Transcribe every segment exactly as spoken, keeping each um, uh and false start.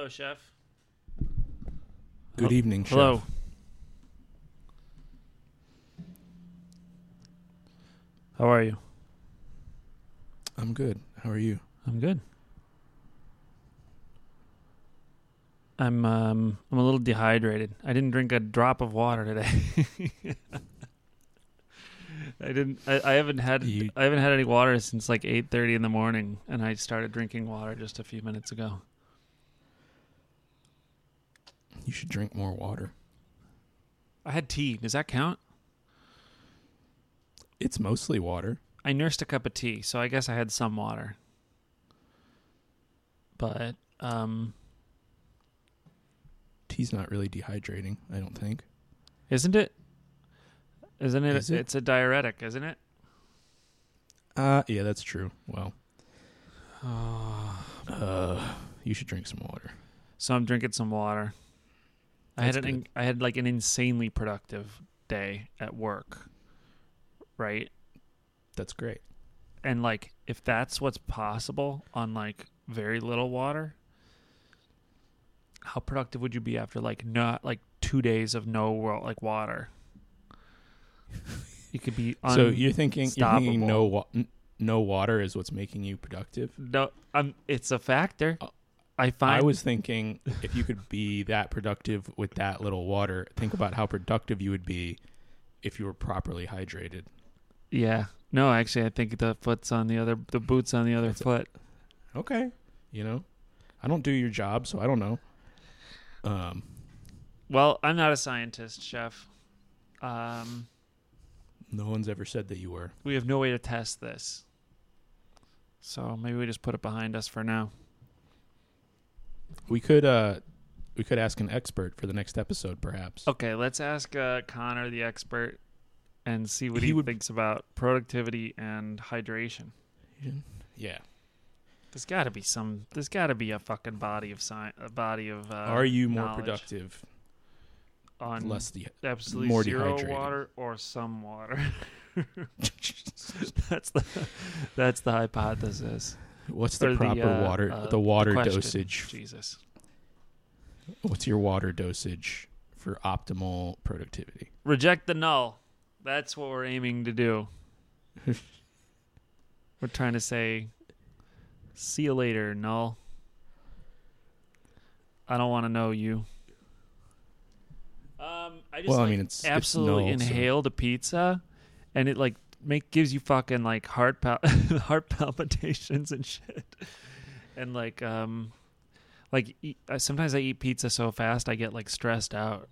Hello, chef. Good oh, evening, hello. Chef. Hello. How are you? I'm good. How are you? I'm good. I'm um I'm a little dehydrated. I didn't drink a drop of water today. I didn't. I, I haven't had. You, I haven't had any water since like eight thirty in the morning, and I started drinking water just a few minutes ago. You should drink more water. I had tea. Does that count? It's mostly water. I nursed a cup of tea, so I guess I had some water. But um. Tea's not really dehydrating, I don't think. Isn't it? Isn't it? Is it? It's a diuretic, isn't it? Uh, yeah, that's true. Well, oh. uh, you should drink some water. So I'm drinking some water. That's I had an in, I had like an insanely productive day at work, right? That's great. And like, if that's what's possible on like very little water, how productive would you be after like not like two days of no world, like water? You could be un- so you're thinking, you're thinking no wa- n- no water is what's making you productive? No, um, it's a factor. Uh, I find I was thinking if you could be that productive with that little water, think about how productive you would be if you were properly hydrated. Yeah. No, actually, I think the foot's on the other, the boot's on the other That's foot. A, okay. You know, I don't do your job, so I don't know. Um, well, I'm not a scientist, chef. Um, no one's ever said that you were. We have no way to test this, so maybe we just put it behind us for now. We could, uh, we could ask an expert for the next episode, perhaps. Okay, let's ask uh, Connor, the expert, and see what he, he would... thinks about productivity and hydration. Yeah. There's got to be some. There's got to be a fucking body of science. A body of. Uh, Are you more knowledge. Productive? On less de- absolutely more zero dehydrated. Water or some water. that's the that's the hypothesis. What's the or proper the, uh, water? Uh, the water the dosage. Jesus. What's your water dosage for optimal productivity? Reject the null. That's what we're aiming to do. We're trying to say, see you later, null. I don't want to know you. Um, I just well, like, I mean, it's, absolutely it's null, inhaled so. A pizza, and it like make gives you fucking like heart pal- heart palpitations and shit, and like um, like eat, I, sometimes I eat pizza so fast I get like stressed out.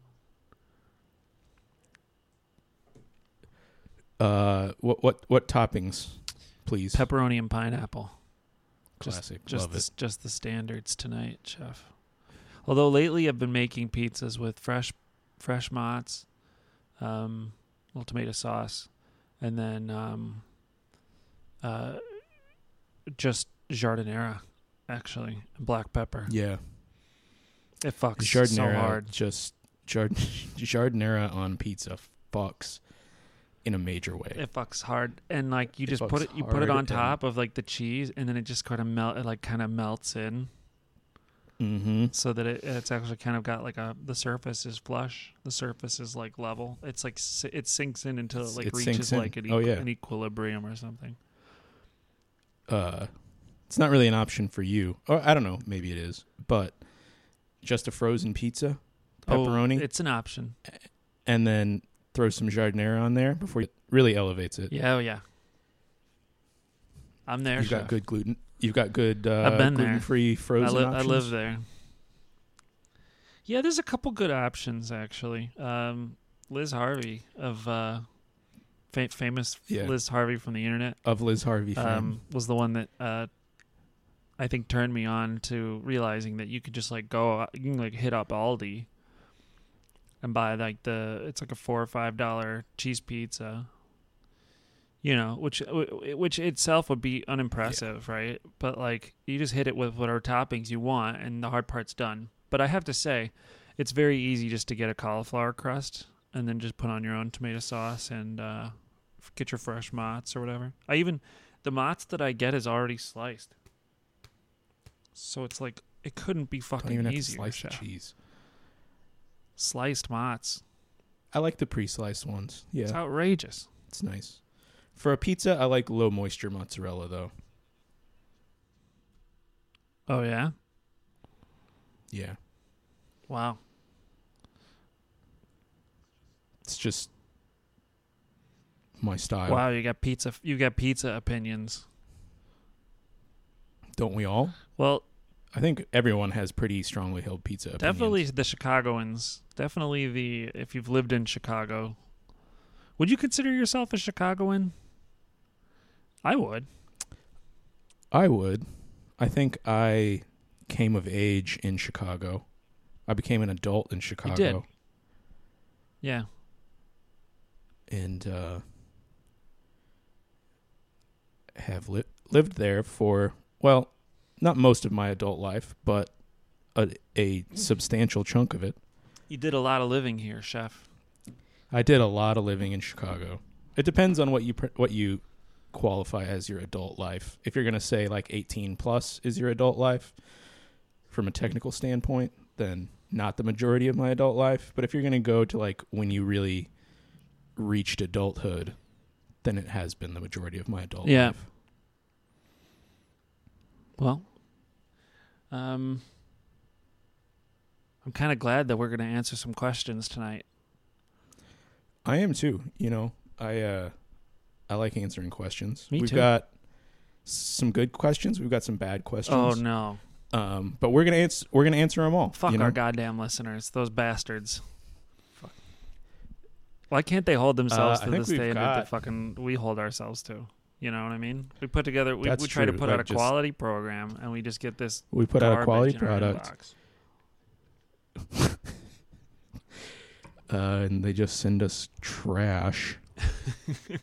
Uh, what what what toppings, please? Pepperoni and pineapple. Classic. Just just the, just the standards tonight, chef. Although lately I've been making pizzas with fresh. Fresh mozz, um, little tomato sauce, and then um, uh, just jardinera, actually, and black pepper. Yeah, it fucks jardinera, so hard. Just jard- jardinera on pizza fucks in a major way. It fucks hard, and like you it just put it, you put it on top of like the cheese, and then it just kind of melt. It like kind of melts in. Mm-hmm. So that it, it's actually kind of got like a the surface is flush, the surface is like level. It's like it sinks in until it like it reaches like an, oh, equi- yeah. an equilibrium or something. Uh, it's not really an option for you. Or I don't know, maybe it is, but just a frozen pizza, pepperoni. Oh, it's an option, and then throw some jardinera on there before it really elevates it. Yeah, oh yeah. I'm there. You chef. Got good gluten. You've got good uh, gluten-free frozen I li- options? I live there. Yeah, there's a couple good options, actually. Um, Liz Harvey of uh, fa- famous yeah. Liz Harvey from the internet. Of Liz Harvey fame. Um, was the one that uh, I think turned me on to realizing that you could just like go, you can like hit up Aldi and buy like the, it's like a four or five dollar cheese pizza. You know, which which itself would be unimpressive, yeah. right? But like, you just hit it with whatever toppings you want, and the hard part's done. But I have to say, it's very easy just to get a cauliflower crust, and then just put on your own tomato sauce and uh, get your fresh mozz or whatever. I even the mozz that I get is already sliced, so it's like It couldn't be fucking easier. Don't even have to slice the cheese. Sliced mozz. I like the pre-sliced ones. Yeah, it's outrageous. It's nice. For a pizza, I like low moisture mozzarella though. Oh yeah? Yeah. Wow. It's just my style. Wow, you got pizza you got pizza opinions. Don't we all? Well, I think everyone has pretty strongly held pizza opinions. Definitely the Chicagoans. Definitely the if you've lived in Chicago. Would you consider yourself a Chicagoan? I would. I would. I think I came of age in Chicago. I became an adult in Chicago. You did. Yeah. And uh, have li- lived there for, well, not most of my adult life, but a, a substantial chunk of it. You did a lot of living here, Chef. I did a lot of living in Chicago. It depends on what you what you qualify as your adult life. If you're going to say like eighteen plus is your adult life from a technical standpoint, then not the majority of my adult life. But if you're going to go to like when you really reached adulthood, then it has been the majority of my adult yeah. life. Well, um, I'm kind of glad that we're going to answer some questions tonight. I am too. You know, I uh, I like answering questions. Me We've too. got some good questions. We've got some bad questions. Oh no! Um, but we're gonna answer. We're gonna answer them all. Fuck you know? Our goddamn listeners, those bastards. Fuck. Why can't they hold themselves uh, to the standard got... that fucking we hold ourselves to? You know what I mean? We put together. We, we try true. to put like out a just, quality program, and we just get this. We put out a quality product. Uh, and they just send us trash.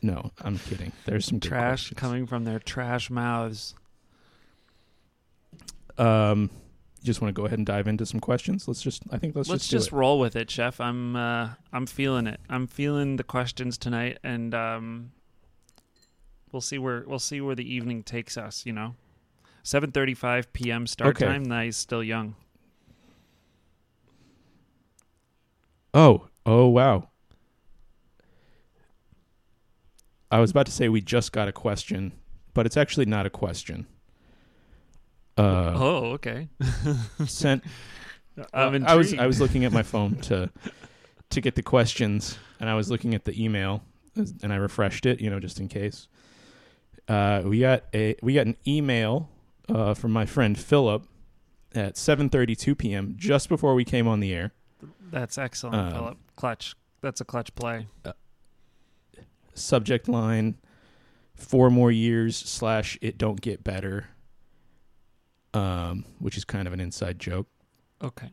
No, I'm kidding. There's some good trash questions coming from their trash mouths. Um, you just want to go ahead and dive into some questions? Let's just. I think let's, let's just. Let's just roll with it, Chef. I'm. Uh, I'm feeling it. I'm feeling the questions tonight, and um, we'll see where we'll see where the evening takes us. You know, seven thirty-five p.m. start okay. time. Nice, still young. Oh. Oh, wow. I was about to say we just got a question, but it's actually not a question. Uh, oh, okay. sent, I'm intrigued. I was I was looking at my phone to to get the questions, and I was looking at the email, and I refreshed it, you know, just in case. Uh, we got a we got an email uh, from my friend Philip at seven thirty-two p.m., just before we came on the air. That's excellent, um, Philip. Clutch. That's a clutch play. Uh, subject line, four more years slash it don't get better, um, which is kind of an inside joke. Okay.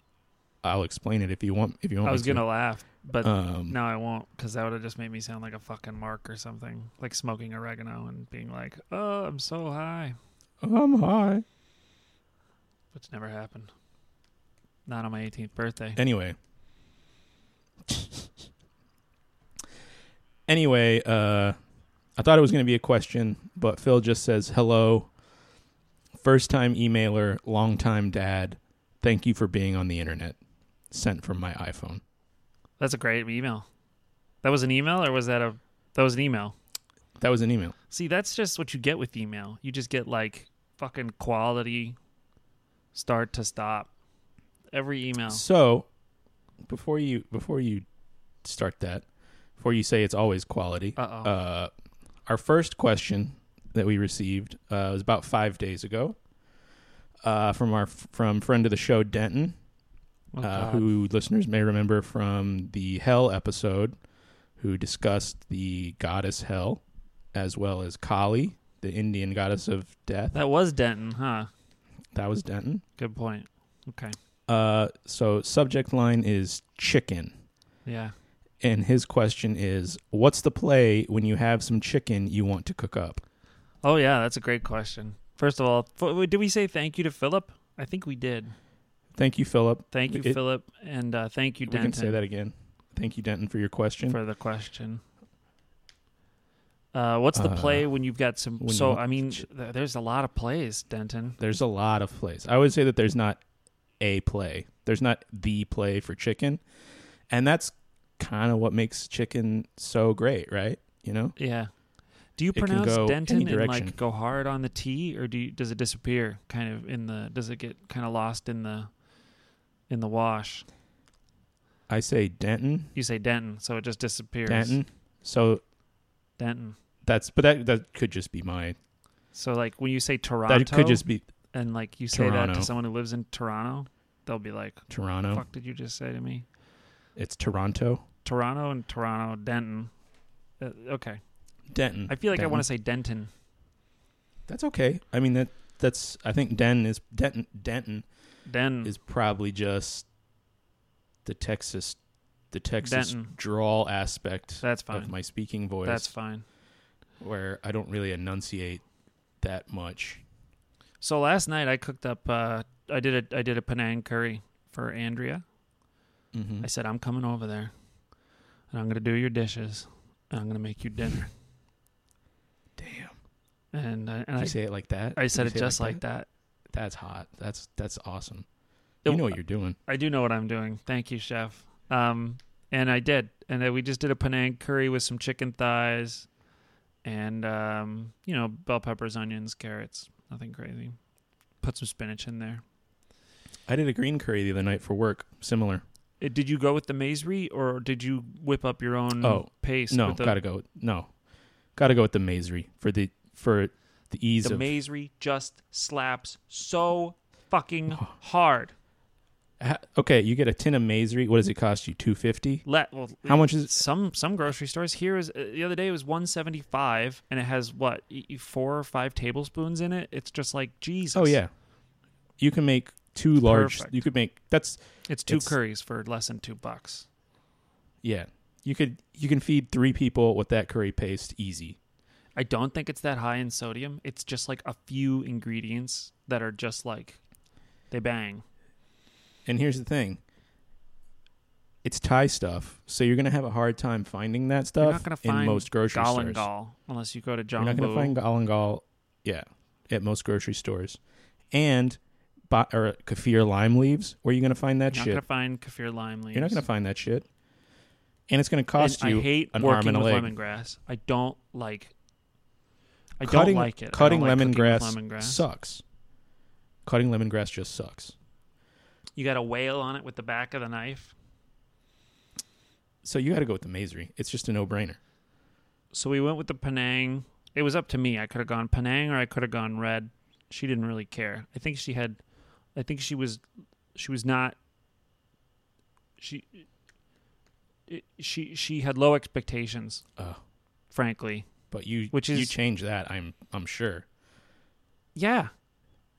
I'll explain it if you want. If you want, I was going to laugh, but um, no, I won't, because that would have just made me sound like a fucking mark or something, like smoking oregano and being like, oh, I'm so high. I'm high. Which never happened. Not on my eighteenth birthday. Anyway. Anyway, uh, I thought it was going to be a question, but Phil just says, hello, first-time emailer, long-time dad. Thank you for being on the internet. Sent from my iPhone. That's a great email. That was an email, or was that a... That was an email. That was an email. See, that's just what you get with email. You just get, like, fucking quality start to stop. Every email. So, before you before you start that, before you say it's always quality, Uh-oh. uh our first question that we received uh, was about five days ago uh, from our from friend of the show Denton, oh, uh, who listeners may remember from the Hell episode, who discussed the goddess Hell as well as Kali, the Indian goddess of death. That was Denton, huh? That was Denton. Good point. Okay. Uh, so subject line is chicken. Yeah. And his question is, what's the play when you have some chicken you want to cook up? Oh yeah, that's a great question. First of all, f- did we say thank you to Philip? I think we did. Thank you, Philip. Thank you, it, Philip, and uh, thank you, Denton. We can say that again. Thank you, Denton, for your question. For the question. Uh, what's the uh, play when you've got some? So I mean, ch- there's a lot of plays, Denton. There's a lot of plays. I would say that there's not a play. There's not the play for chicken. And that's kind of what makes chicken so great, right? You know? Yeah. Do you it pronounce Denton and like go hard on the T, or do you, does it disappear kind of in the, does it get kind of lost in the, in the wash? I say Denton. You say Denton. So it just disappears. Denton. So Denton. That's, but that, that could just be my. So like when you say Toronto, that could just be, and like you say Toronto. That to someone who lives in Toronto, they'll be like, Toronto. What the fuck did you just say to me? It's Toronto. Toronto and Toronto, Denton. Uh, okay. Denton. I feel like Denton. I want to say Denton. That's okay. I mean, that that's, I think Den is, Denton, Denton Den. is probably just the Texas, the Texas Denton. drawl aspect that's fine. Of my speaking voice. That's fine. Where I don't really enunciate that much. So last night I cooked up, uh, I did a, I did a Penang curry for Andrea. Mm-hmm. I said, I'm coming over there and I'm going to do your dishes and I'm going to make you dinner. Damn. And, uh, and Did I you say it like that. I said it just like that? that. That's hot. That's, that's awesome. You it, know what you're doing. I do know what I'm doing. Thank you, chef. Um, and I did. And then we just did a Penang curry with some chicken thighs and, um, you know, bell peppers, onions, carrots, nothing crazy. Put some spinach in there. I did a green curry the other night for work. Similar. Did you go with the Maesri, or did you whip up your own oh, paste? No, with the... gotta go. No, gotta go with the Maesri for the for the ease. The of... Maesri just slaps so fucking oh. hard. Ha- okay, you get a tin of Maesri. What does it cost you? Two fifty. Let well, how much is it? Some some grocery stores here is uh, the other day it was one seventy five, and it has what four or five tablespoons in it. It's just like Jesus. Oh yeah, you can make. Two large, Perfect. You could make, that's... It's two it's, curries for less than two bucks. Yeah. You could, you can feed three people with that curry paste easy. I don't think it's that high in sodium. It's just like a few ingredients that are just like, they bang. And here's the thing. It's Thai stuff, so you're going to have a hard time finding that stuff you're not gonna find in most grocery Galangal, stores. Galangal, unless you go to Jungbu. You're not going to find Galangal, yeah, at most grocery stores. And... or kaffir lime leaves. Where are you going to find that shit? You're not going to find kaffir lime leaves. You're not going to find that shit. And it's going to cost and you I hate an arm and a leg. Lemongrass. I don't like I cutting, don't like it. Cutting like lemongrass, lemongrass sucks. Cutting lemongrass just sucks. You got to wail on it with the back of the knife. So you got to go with the Maesri. It's just a no-brainer. So we went with the Penang. It was up to me. I could have gone Penang or I could have gone red. She didn't really care. I think she had... I think she was, she was not, she, she, she had low expectations, uh, frankly. But you, which is, you changed that. I'm, I'm sure. Yeah.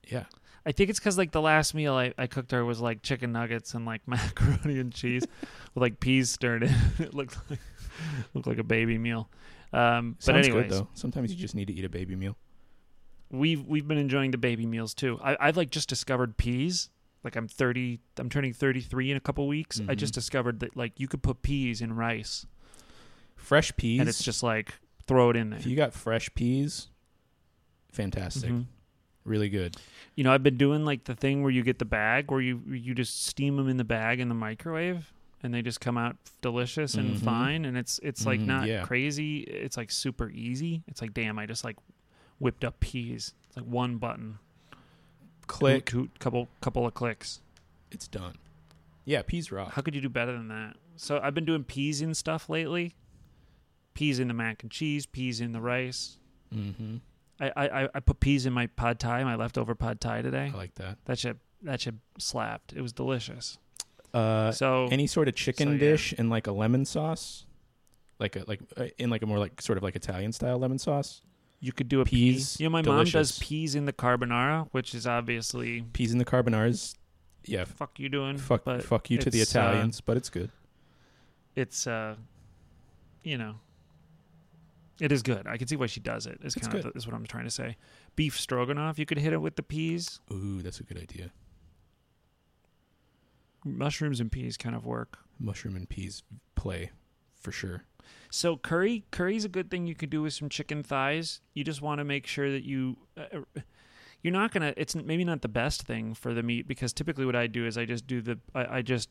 Yeah. I think it's because like the last meal I, I cooked her was like chicken nuggets and like macaroni and cheese with like peas stirred in. It looked like, looked like a baby meal. Um, but anyways, good, though. Sometimes you just need to eat a baby meal. We've we've been enjoying the baby meals too. I, I've like just discovered peas. Like I'm thirty, I'm turning thirty-three in a couple weeks. Mm-hmm. I just discovered that like you could put peas in rice, fresh peas, and it's just like throw it in there. If you got fresh peas, fantastic, mm-hmm. really good. You know, I've been doing like the thing where you get the bag, where you you just steam them in the bag in the microwave, and they just come out delicious and mm-hmm. fine. And it's it's mm-hmm. like not yeah. crazy. It's like super easy. It's like damn, I just like. Whipped up peas. It's like one button. Click. Two, couple couple of clicks. It's done. Yeah, peas rock. How could you do better than that? So I've been doing peas in stuff lately. Peas in the mac and cheese, peas in the rice. Mm-hmm. I, I, I put peas in my pad thai, my leftover pad thai today. I like that. That shit, that shit slapped. It was delicious. Uh, so any sort of chicken so, dish yeah. and like a lemon sauce? Like a like in like a more like sort of like Italian style lemon sauce? You could do a peas. Pea. You know, my delicious. Mom does peas in the carbonara, which is obviously peas in the carbonara's. Yeah, fuck you doing. Fuck, but fuck you to the Italians, uh, but it's good. It's, uh, you know, it is good. I can see why she does it. Is kind good. of is what I'm trying to say. Beef stroganoff. You could hit it with the peas. Ooh, that's a good idea. Mushrooms and peas kind of work. Mushroom and peas play, for sure. So curry, curry's a good thing you could do with some chicken thighs. You just want to make sure that you, uh, you're not going to, it's maybe not the best thing for the meat, because typically what I do is I just do the, I, I just,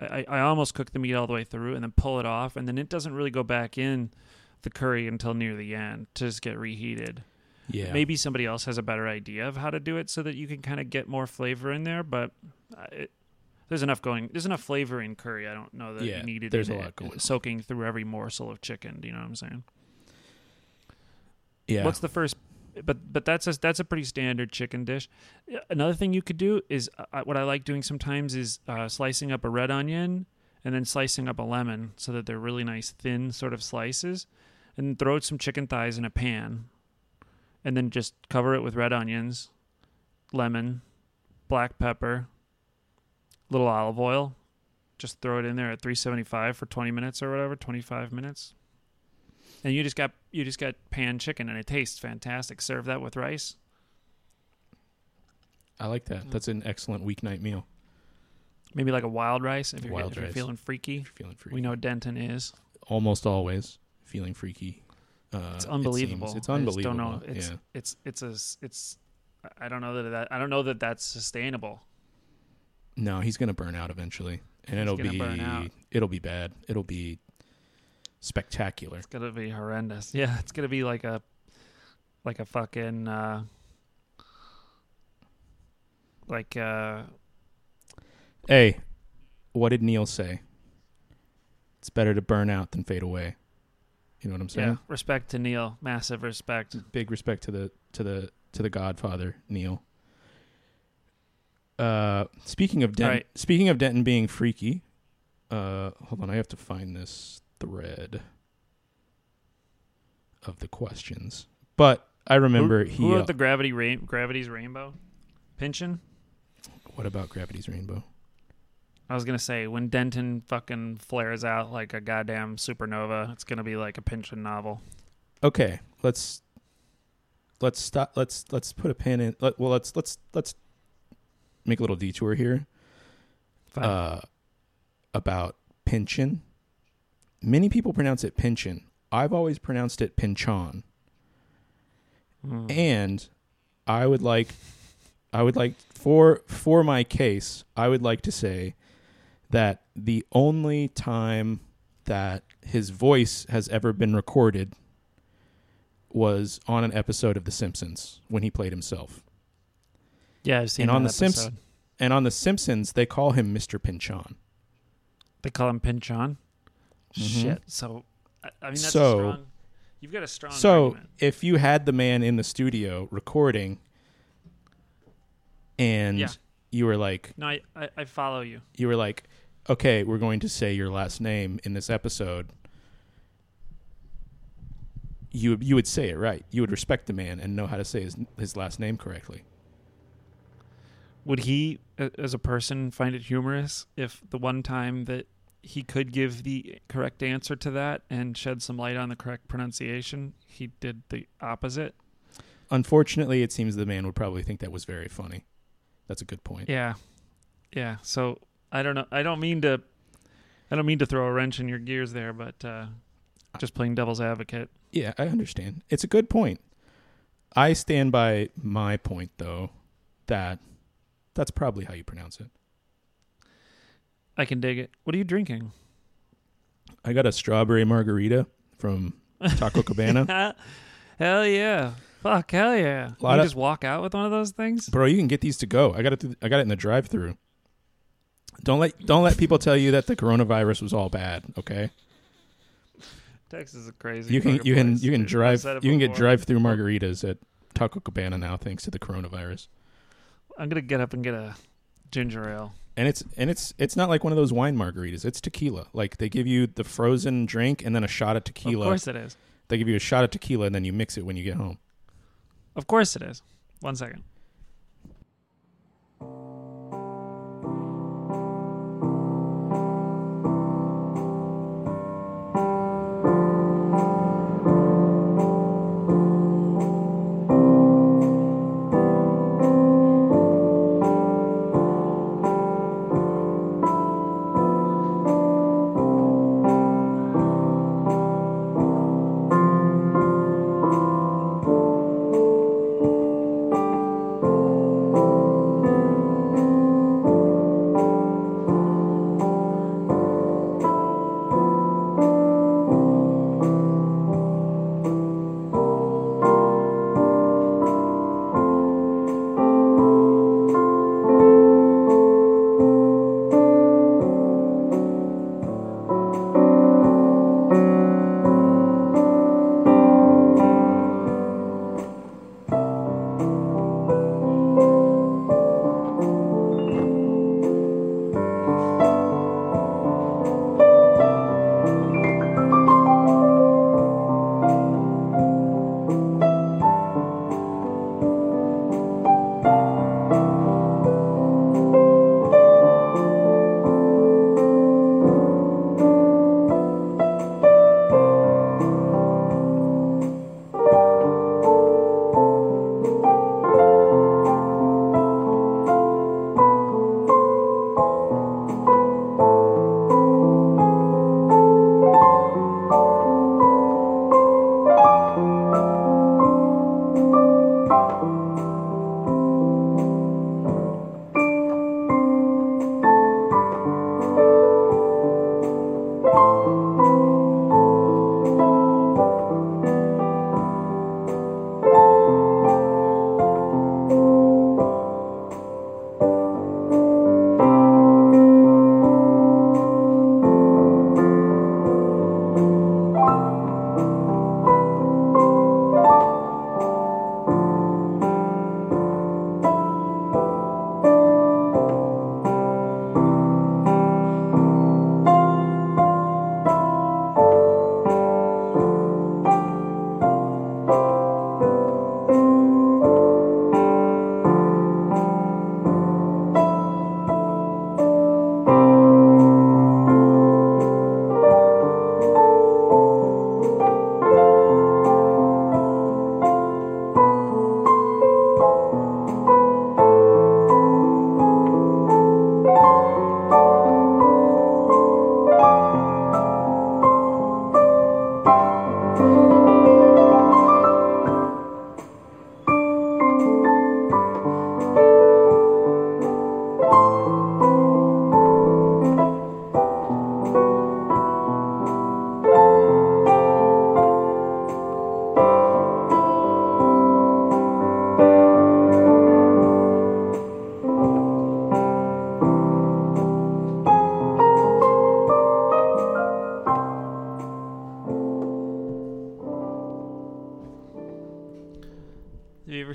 I, I almost cook the meat all the way through and then pull it off, and then it doesn't really go back in the curry until near the end to just get reheated. Yeah. Maybe somebody else has a better idea of how to do it so that you can kind of get more flavor in there, but it, there's enough going, there's enough flavor in curry. I don't know that yeah, you needed there's in a lot going soaking on. Through every morsel of chicken. Do you know what I'm saying? Yeah. What's the first, but, but that's a, that's a pretty standard chicken dish. Another thing you could do is uh, what I like doing sometimes is uh, slicing up a red onion and then slicing up a lemon so that they're really nice, thin sort of slices, and throw some chicken thighs in a pan. And then just cover it with red onions, lemon, black pepper, little olive oil. Just throw it in there at three seventy-five for twenty minutes or whatever, twenty-five minutes. And you just got you just got pan chicken, and it tastes fantastic. Serve that with rice. I like that. That's an excellent weeknight meal. Maybe like a wild rice if you're, wild getting, if rice. you're feeling freaky. If you're feeling freaky. We know Denton is. Almost always feeling freaky. Uh, it's unbelievable. It it's unbelievable. I don't know. It's, yeah. it's, it's, it's, a, it's, I don't know that, that, I don't know that that's sustainable. No, he's going to burn out eventually, and he's it'll be, it'll be bad. It'll be spectacular. It's going to be horrendous. Yeah. It's going to be like a, like a fucking, uh, like, uh, hey, what did Neil say? It's better to burn out than fade away. You know what I'm saying? Yeah, respect to Neil. Massive respect. Big respect to the to the to the Godfather, Neil. Uh, speaking of Denton, right. speaking of Denton being freaky, uh, hold on, I have to find this thread of the questions. But I remember who, he who wrote uh, the Gravity Rain, Gravity's Rainbow, Pynchon. What about Gravity's Rainbow? I was going to say, when Denton fucking flares out like a goddamn supernova, it's going to be like a Pynchon novel. Okay, let's let's stop let's let's put a pin in let, well let's let's let's make a little detour here. Uh, about Pynchon. Many people pronounce it Pynchon. I've always pronounced it Pynchon. Mm. And I would like I would like for for my case, I would like to say that the only time that his voice has ever been recorded was on an episode of The Simpsons when he played himself. Yeah, I've seen and that on the episode. Simps- and on The Simpsons, they call him Mister Pynchon. They call him Pynchon? Mm-hmm. Shit. So, I, I mean, that's so, a strong... You've got a strong So, argument. If you had the man in the studio recording and... Yeah. You were like... No, I, I, I follow you. You were like, okay, we're going to say your last name in this episode. You you would say it right. You would respect the man and know how to say his, his last name correctly. Would he, as a person, find it humorous if the one time that he could give the correct answer to that and shed some light on the correct pronunciation, he did the opposite? Unfortunately, it seems the man would probably think that was very funny. That's a good point. Yeah. Yeah. So I don't know. I don't mean to, I don't mean to throw a wrench in your gears there, but uh, just playing devil's advocate. Yeah, I understand. It's a good point. I stand by my point though, that that's probably how you pronounce it. I can dig it. What are you drinking? I got a strawberry margarita from Taco Cabana. Hell yeah. Fuck, hell yeah. You of, just walk out with one of those things? Bro, you can get these to go. I got it, th- I got it in the drive-thru. Don't let don't let people tell you that the coronavirus was all bad, okay? Texas is a crazy you can, you can, place. You can, drive, you can get drive-thru margaritas at Taco Cabana now thanks to the coronavirus. I'm going to get up and get a ginger ale. And it's and it's it's not like one of those wine margaritas. It's tequila. Like, they give you the frozen drink and then a shot of tequila. Of course it is. They give you a shot of tequila and then you mix it when you get home. Of course it is. One second.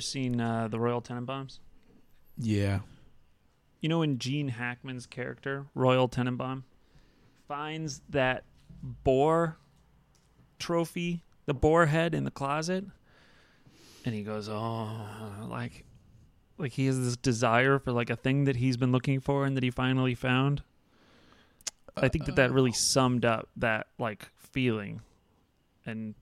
seen uh, The Royal Tenenbaums? Yeah. You know, in Gene Hackman's character, Royal Tenenbaum, finds that boar trophy, the boar head in the closet, and he goes, oh, like, like he has this desire for like a thing that he's been looking for and that he finally found. Uh, I think that that really summed up that like feeling, and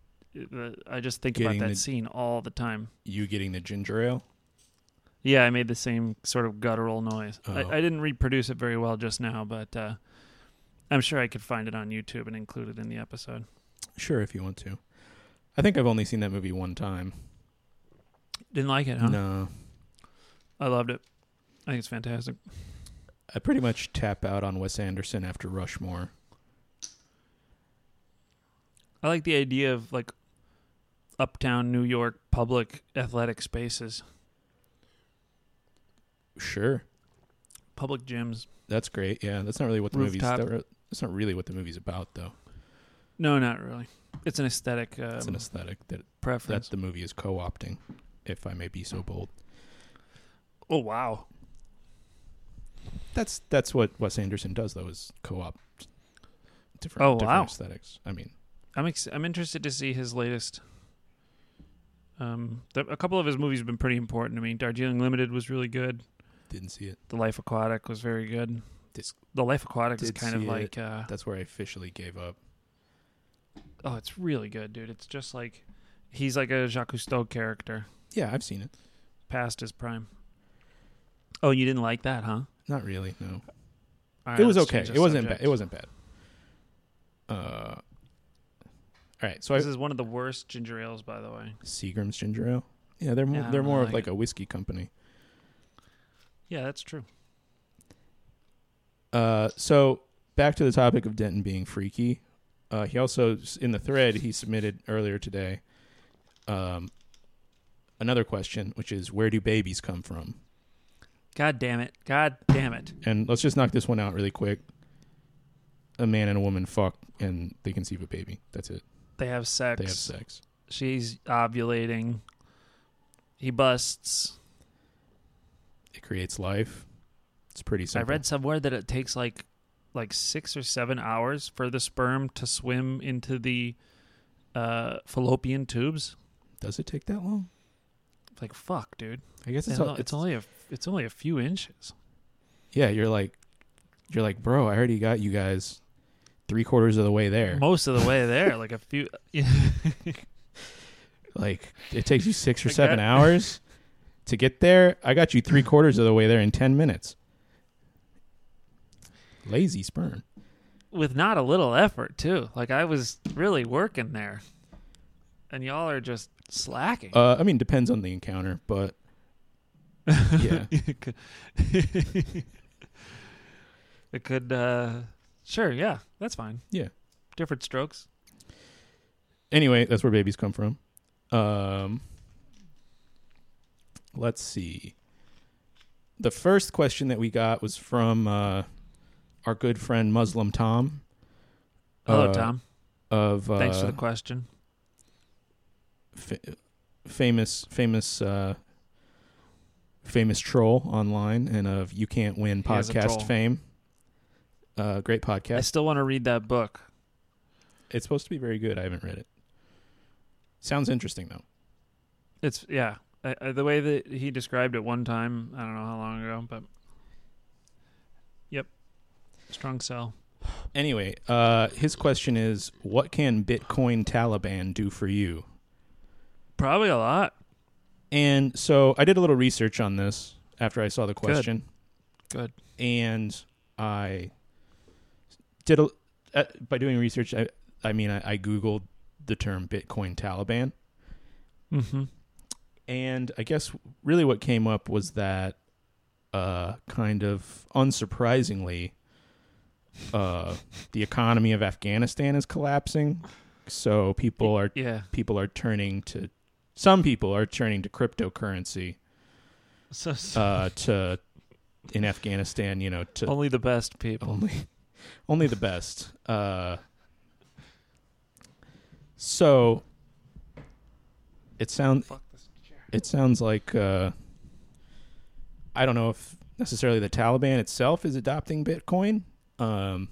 uh, I just think about that the, scene all the time. You getting the ginger ale? Yeah, I made the same sort of guttural noise. Oh. I, I didn't reproduce it very well just now, but uh, I'm sure I could find it on YouTube and include it in the episode. Sure, if you want to. I think I've only seen that movie one time. Didn't like it, huh? No. I loved it. I think it's fantastic. I pretty much tap out on Wes Anderson after Rushmore. I like the idea of like uptown New York public athletic spaces. Sure. Public gyms. That's great. Yeah, that's not really what the Rooftop. movie's that's not really what the movie's about though. No, not really. It's an aesthetic um, It's an aesthetic that preference that the movie is co-opting, if I may be so bold. Oh, wow. That's that's what Wes Anderson does though, is co-opt different, oh, different wow. aesthetics. I mean, I'm ex- I'm interested to see his latest. Um, th- a couple of his movies have been pretty important to me. Darjeeling Limited was really good. Didn't see it. The Life Aquatic was very good. Dis- the Life Aquatic is kind of like uh, that's where I officially gave up. Oh, it's really good, dude. It's just like he's like a Jacques Cousteau character. Yeah, I've seen it. Past his prime. Oh, you didn't like that, huh? Not really, no. Right, it was okay. It wasn't subject. bad. It wasn't bad. Uh, all right. So this I, is one of the worst ginger ales, by the way. Seagram's ginger ale. Yeah, they're yeah, mo- they're more like of like it. a whiskey company. Yeah, that's true. Uh, so back to the topic of Denton being freaky. Uh, he also in the thread he submitted earlier today, um, another question, which is where do babies come from? God damn it. God damn it. And let's just knock this one out really quick. A man and a woman fuck and they conceive a baby. That's it. They have sex. They have sex. She's ovulating. He busts. It creates life. It's pretty simple. I read somewhere that it takes like like six or seven hours for the sperm to swim into the uh, fallopian tubes. Does it take that long? Like, fuck, dude. I guess it's, all, it's, it's only a it's only a few inches. Yeah, you're like, you're like, bro, I already got you guys three quarters of the way there. Most of the way there, like a few. Like it takes you six or like seven that. hours to get there. I got you three quarters of the way there in ten minutes. Lazy sperm. With not a little effort too. Like I was really working there, and y'all are just slacking. Uh, I mean, depends on the encounter, but yeah, it could. It could uh, sure, yeah, that's fine. Yeah, different strokes. Anyway, that's where babies come from. Um, let's see. The first question that we got was from uh, our good friend Muslim Tom. Hello, uh, Tom. Of uh, thanks for the question. F- famous famous uh famous troll online and of You Can't Win podcast fame. Uh great podcast. I still want to read that book. It's supposed to be very good. I haven't read it. Sounds interesting though. It's yeah I, I, the way that he described it one time, I don't know how long ago, but yep, strong sell. Anyway, uh his question is, what can Bitcoin Taliban do for you? Probably a lot. And so I did a little research on this after I saw the question. Good. Good. And I did a, uh, by doing research, I, I mean, I, I Googled the term Bitcoin Taliban. Mm-hmm. And I guess really what came up was that uh, kind of unsurprisingly, uh, the economy of Afghanistan is collapsing. So people are yeah. people are turning to... Some people are turning to cryptocurrency so, so. Uh, to in Afghanistan, you know, to only the best people, only, only the best. Uh, so it sounds. Fuck this chair. It sounds like uh, I don't know if necessarily the Taliban itself is adopting Bitcoin. Um,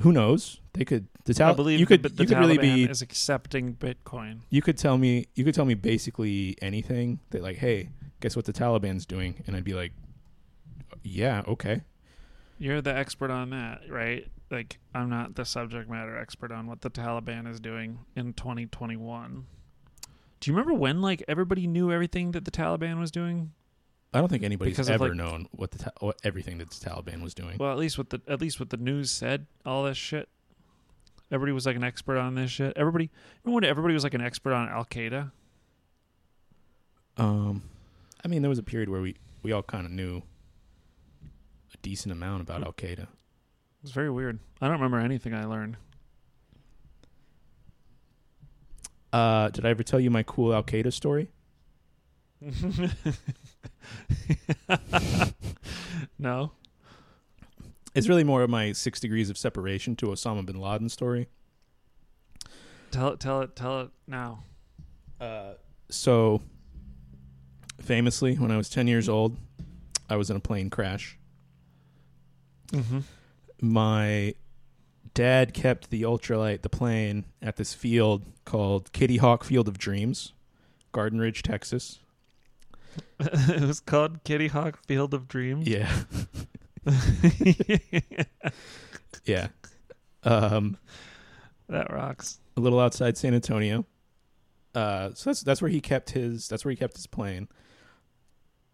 who knows? They could. The Tal- I believe you could. The, the you could Taliban really be is accepting Bitcoin. You could tell me. You could tell me basically anything. That like, hey, guess what the Taliban's doing? And I'd be like, yeah, okay. You're the expert on that, right? Like, I'm not the subject matter expert on what the Taliban is doing in twenty twenty-one. Do you remember when, like, everybody knew everything that the Taliban was doing? I don't think anybody's because ever of, like, known what the ta- what, everything that the Taliban was doing. Well, at least what the at least what the news said, all this shit. Everybody was like an expert on this shit. Everybody, remember when everybody was like an expert on Al-Qaeda? Um, I mean, there was a period where we, we all kind of knew a decent amount about mm-hmm. Al-Qaeda. It's very weird. I don't remember anything I learned. Uh, did I ever tell you my cool Al-Qaeda story? No. It's really more of my six degrees of separation to Osama bin Laden story. Tell it, tell it, tell it now. Uh, so, famously, when I was ten years old, I was in a plane crash. Mm-hmm. My dad kept the ultralight, the plane, at this field called Kitty Hawk Field of Dreams, Garden Ridge, Texas. It was called Kitty Hawk Field of Dreams? Yeah. Yeah. Um, that rocks. A little outside San Antonio. Uh, so that's that's where he kept his that's where he kept his plane.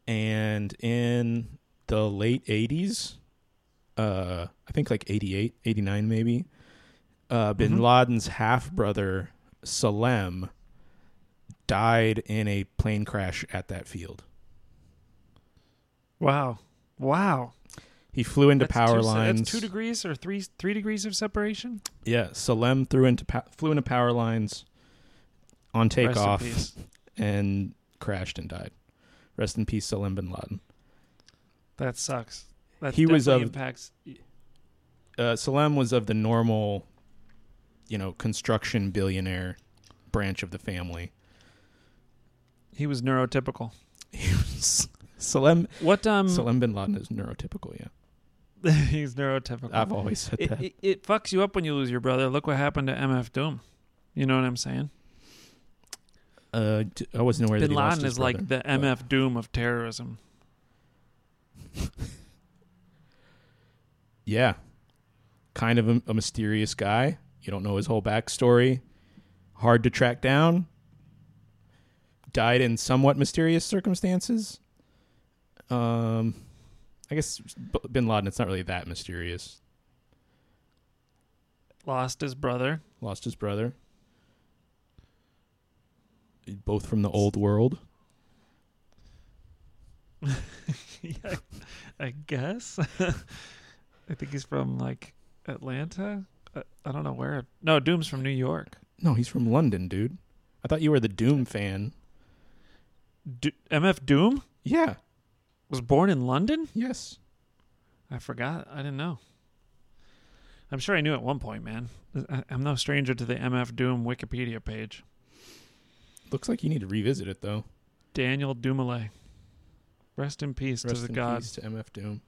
And in the late eighties, Uh, I think like eighty-eight, eighty-nine maybe, uh, bin mm-hmm. Laden's half-brother, Salem, died in a plane crash at that field. Wow. Wow. He flew into that's power two, lines. That's two degrees or three three degrees of separation? Yeah. Salem threw into pa- flew into power lines on takeoff and crashed and died. Rest in peace, Salem bin Laden. That sucks. That he was of impacts. Uh, Salem was of the normal, you know, construction billionaire branch of the family. He was neurotypical. He was Salem. What um, Salem bin Laden is neurotypical. Yeah, he's neurotypical. I've always said it, that. It, it fucks you up when you lose your brother. Look what happened to M F Doom. You know what I'm saying? Uh, I wasn't aware. Bin that he Laden lost his is brother, like the but... M F Doom of terrorism. Yeah, kind of a, a mysterious guy. You don't know his whole backstory. Hard to track down. Died in somewhat mysterious circumstances. Um, I guess bin Laden, it's not really that mysterious. Lost his brother. Lost his brother. Both from the old world. Yeah, I guess. I think he's from, like, Atlanta? I, I don't know where. No, Doom's from New York. No, he's from London, dude. I thought you were the Doom fan. Do- M F Doom? Yeah. Was born in London? Yes. I forgot. I didn't know. I'm sure I knew at one point, man. I, I'm no stranger to the M F Doom Wikipedia page. Looks like you need to revisit it, though. Daniel Dumoulin. Rest in peace Rest to the in god. Peace to M F Doom.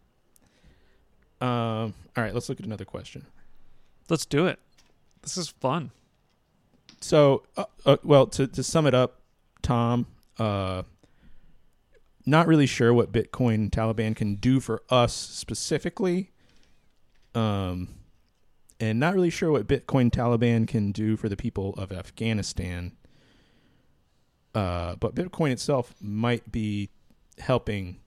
Um, all right, let's look at another question. Let's do it. This is fun. So, uh, uh, well, to, to sum it up, Tom, uh, not really sure what Bitcoin Taliban can do for us specifically, um, and not really sure what Bitcoin Taliban can do for the people of Afghanistan, uh, but Bitcoin itself might be helping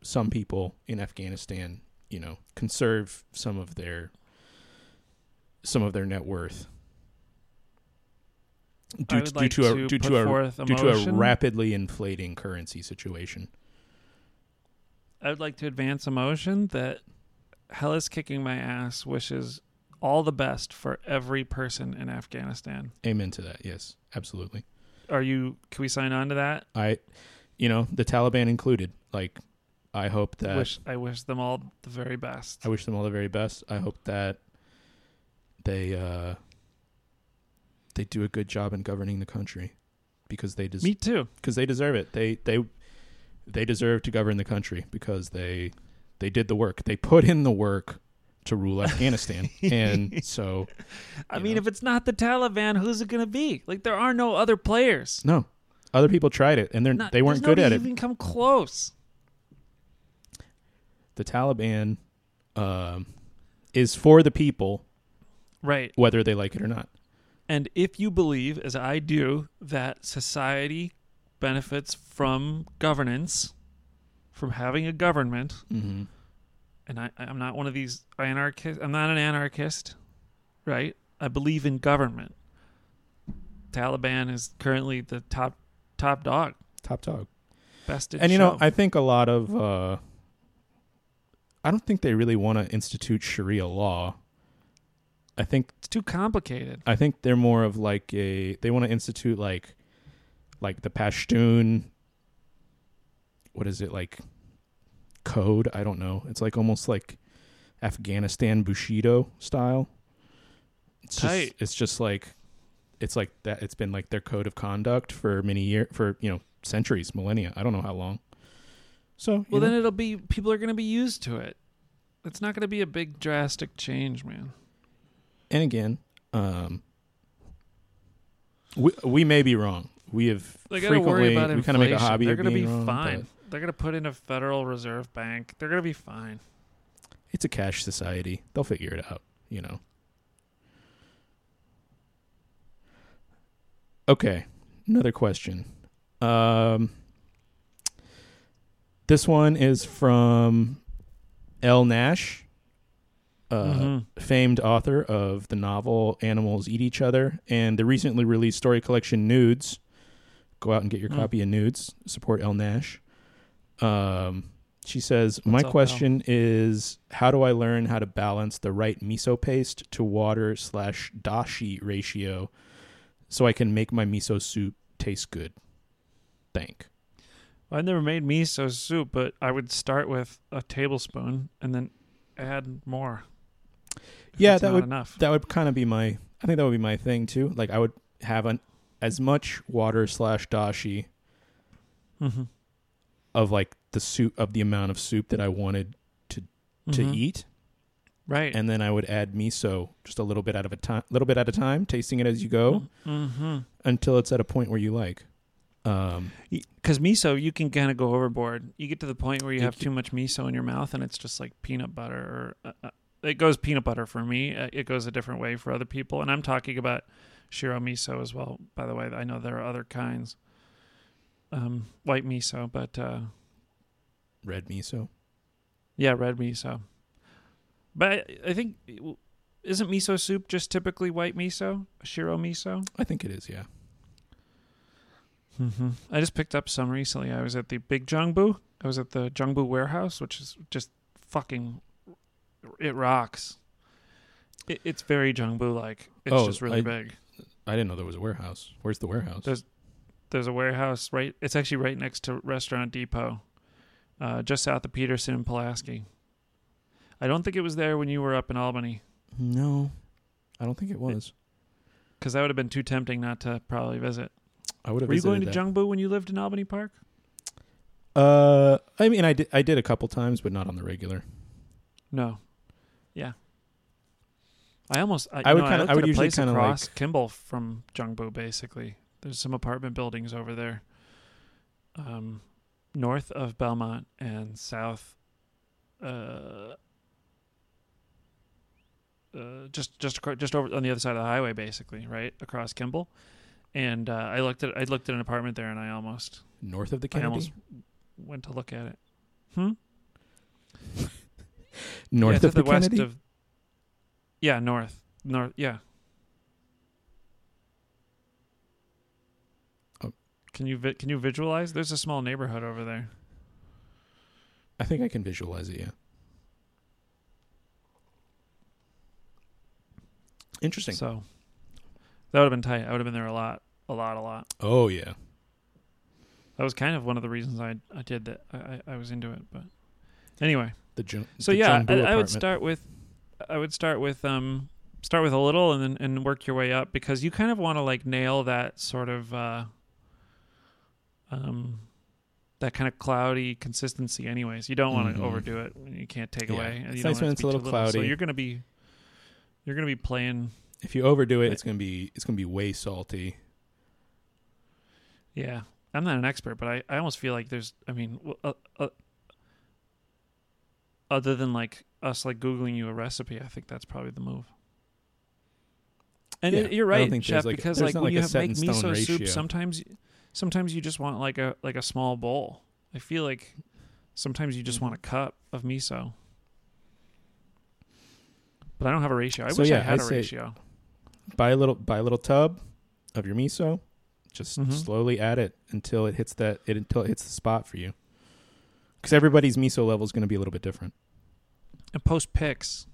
some people in Afghanistan, you know, conserve some of their some of their net worth due, due like to a due to a due to a rapidly inflating currency situation. I would like to advance a motion that Hell is Kicking My Ass wishes all the best for every person in Afghanistan. Amen to that. Yes, absolutely. Are you? Can we sign on to that? I, you know, the Taliban included, like. I hope that... Wish, I wish them all the very best. I wish them all the very best. I hope that they uh, they do a good job in governing the country. because they deserve. Me too. Because they deserve it. They they they deserve to govern the country because they they did the work. They put in the work to rule Afghanistan. And so, I mean, know. If it's not the Taliban, who's it going to be? Like, there are no other players. No, other people tried it, and they're not, they weren't good at it. Even come close. The Taliban um, is for the people, right? Whether they like it or not. And if you believe, as I do, that society benefits from governance, from having a government, mm-hmm. and I, I'm not one of these anarchists, I'm not an anarchist, right? I believe in government. Taliban is currently the top top dog. Top dog. Best in show. And you know, I think a lot of, uh, I don't think they really want to institute Sharia law. I think it's too complicated. I think they're more of like a, they want to institute like, like the Pashtun, what is it, like code? I don't know. It's like almost like Afghanistan Bushido style. It's Tight. just, it's just like, it's like that. It's been like their code of conduct for many years, for, you know, centuries, millennia. I don't know how long. So, well, then know. it'll be, people are going to be used to it. It's not going to be a big drastic change, man. And again, um, we we may be wrong. We have they gotta frequently worry about we kind of make a hobby. They're of gonna being be wrong, fine. They're gonna put in a Federal Reserve Bank. They're gonna be fine. It's a cash society. They'll figure it out. You know. Okay, another question. Um, this one is from Elle Nash. Uh, mm-hmm. famed author of the novel Animals Eat Each Other and the recently released story collection Nudes. Go out and get your mm. copy of Nudes. Support Elle Nash. Um, she says, What's my up, question pal? is, how do I learn how to balance the right miso paste to water slash dashi ratio so I can make my miso soup taste good? Thank. Well, I never made miso soup, but I would start with a tablespoon and then add more. If yeah, that would enough. that would kind of be my. I think that would be my thing too. Like I would have an as much water slash dashi mm-hmm. of like the soup of the amount of soup that I wanted to to mm-hmm. eat, right? And then I would add miso just a little bit out of a time, little bit at a time, tasting it as you go mm-hmm. until it's at a point where you like. Because um, miso, you can kind of go overboard. You get to the point where you have too much miso in your mouth, and it's just like peanut butter. Or, uh, it goes peanut butter for me. Uh, it goes a different way for other people. And I'm talking about shiro miso as well, by the way. I know there are other kinds. Um, white miso, but... Uh, red miso? Yeah, red miso. But I, I think... Isn't miso soup just typically white miso? Shiro miso? I think it is, yeah. Mm-hmm. I just picked up some recently. I was at the big Jungbu. I was at the Jungbu warehouse, which is just fucking, it rocks. It, it's very Jungbu-like. It's oh, just really I, big. I didn't know there was a warehouse. Where's the warehouse? There's, there's a warehouse right, it's actually right next to Restaurant Depot, uh, just south of Peterson and Pulaski. I don't think it was there when you were up in Albany. No, I don't think it was. Because that would have been too tempting not to probably visit. I would have Were you going to that. Jungbu when you lived in Albany Park? Uh, I mean, I did, I did a couple times, but not on the regular. No, yeah. I almost I, I would kind of I would usually kind of like Kimball from Jungbu. Basically, there's some apartment buildings over there, um, north of Belmont and south, uh, uh, just just just over on the other side of the highway, basically, right across Kimball. And uh, I looked at I looked at an apartment there, and I almost north of the Kennedy. I almost went to look at it. Hmm. north yeah, to of the, the Kennedy. West of, yeah, north, north, yeah. Oh. Can you vi- can you visualize? There's a small neighborhood over there. I think I can visualize it. Yeah. Interesting. So that would have been tight. I would have been there a lot. A lot, a lot. Oh, yeah. That was kind of one of the reasons I, I did that. I, I was into it, but anyway. The Jun- so the yeah, I, I would start with, I would start with, um, start with a little, and then and work your way up because you kind of want to like nail that sort of uh, um, that kind of cloudy consistency anyways. You don't want to mm-hmm. overdo it. You can't take yeah. away. It's nice when it's a little cloudy. Little, so you're going to be you're going to be playing. If you overdo it, it's going to be it's going to be way salty. Yeah. I'm not an expert, but I, I almost feel like there's, I mean, uh, uh, other than like us like Googling you a recipe, I think that's probably the move. And yeah, it, you're right, Chef, like, because like when like you have make miso ratio. soup, sometimes sometimes you just want like a like a small bowl. I feel like sometimes you just want a cup of miso. But I don't have a ratio. I so wish yeah, I had I'd a ratio. Buy a little buy a little tub of your miso. Just mm-hmm. slowly add it until it hits that it until it hits the spot for you. Because everybody's miso level is going to be a little bit different. And post pics.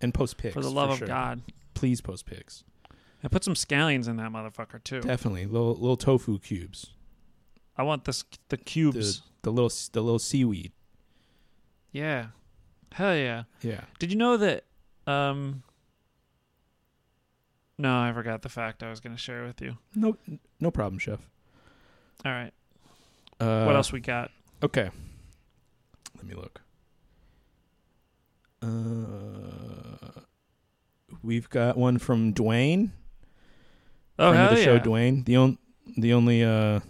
And post pics. For the love for of sure. God. Please post pics. And put some scallions in that motherfucker too. Definitely. Little little tofu cubes. I want this the cubes. The, the little the little seaweed. Yeah. Hell yeah. Yeah. Did you know that um No, I forgot the fact I was going to share with you. No, no problem, Chef. All right. Uh, what else we got? Okay. Let me look. Uh, we've got one from Dwayne. Oh, hell yeah. Friend of the show, Dwayne. The, on, the only, uh, the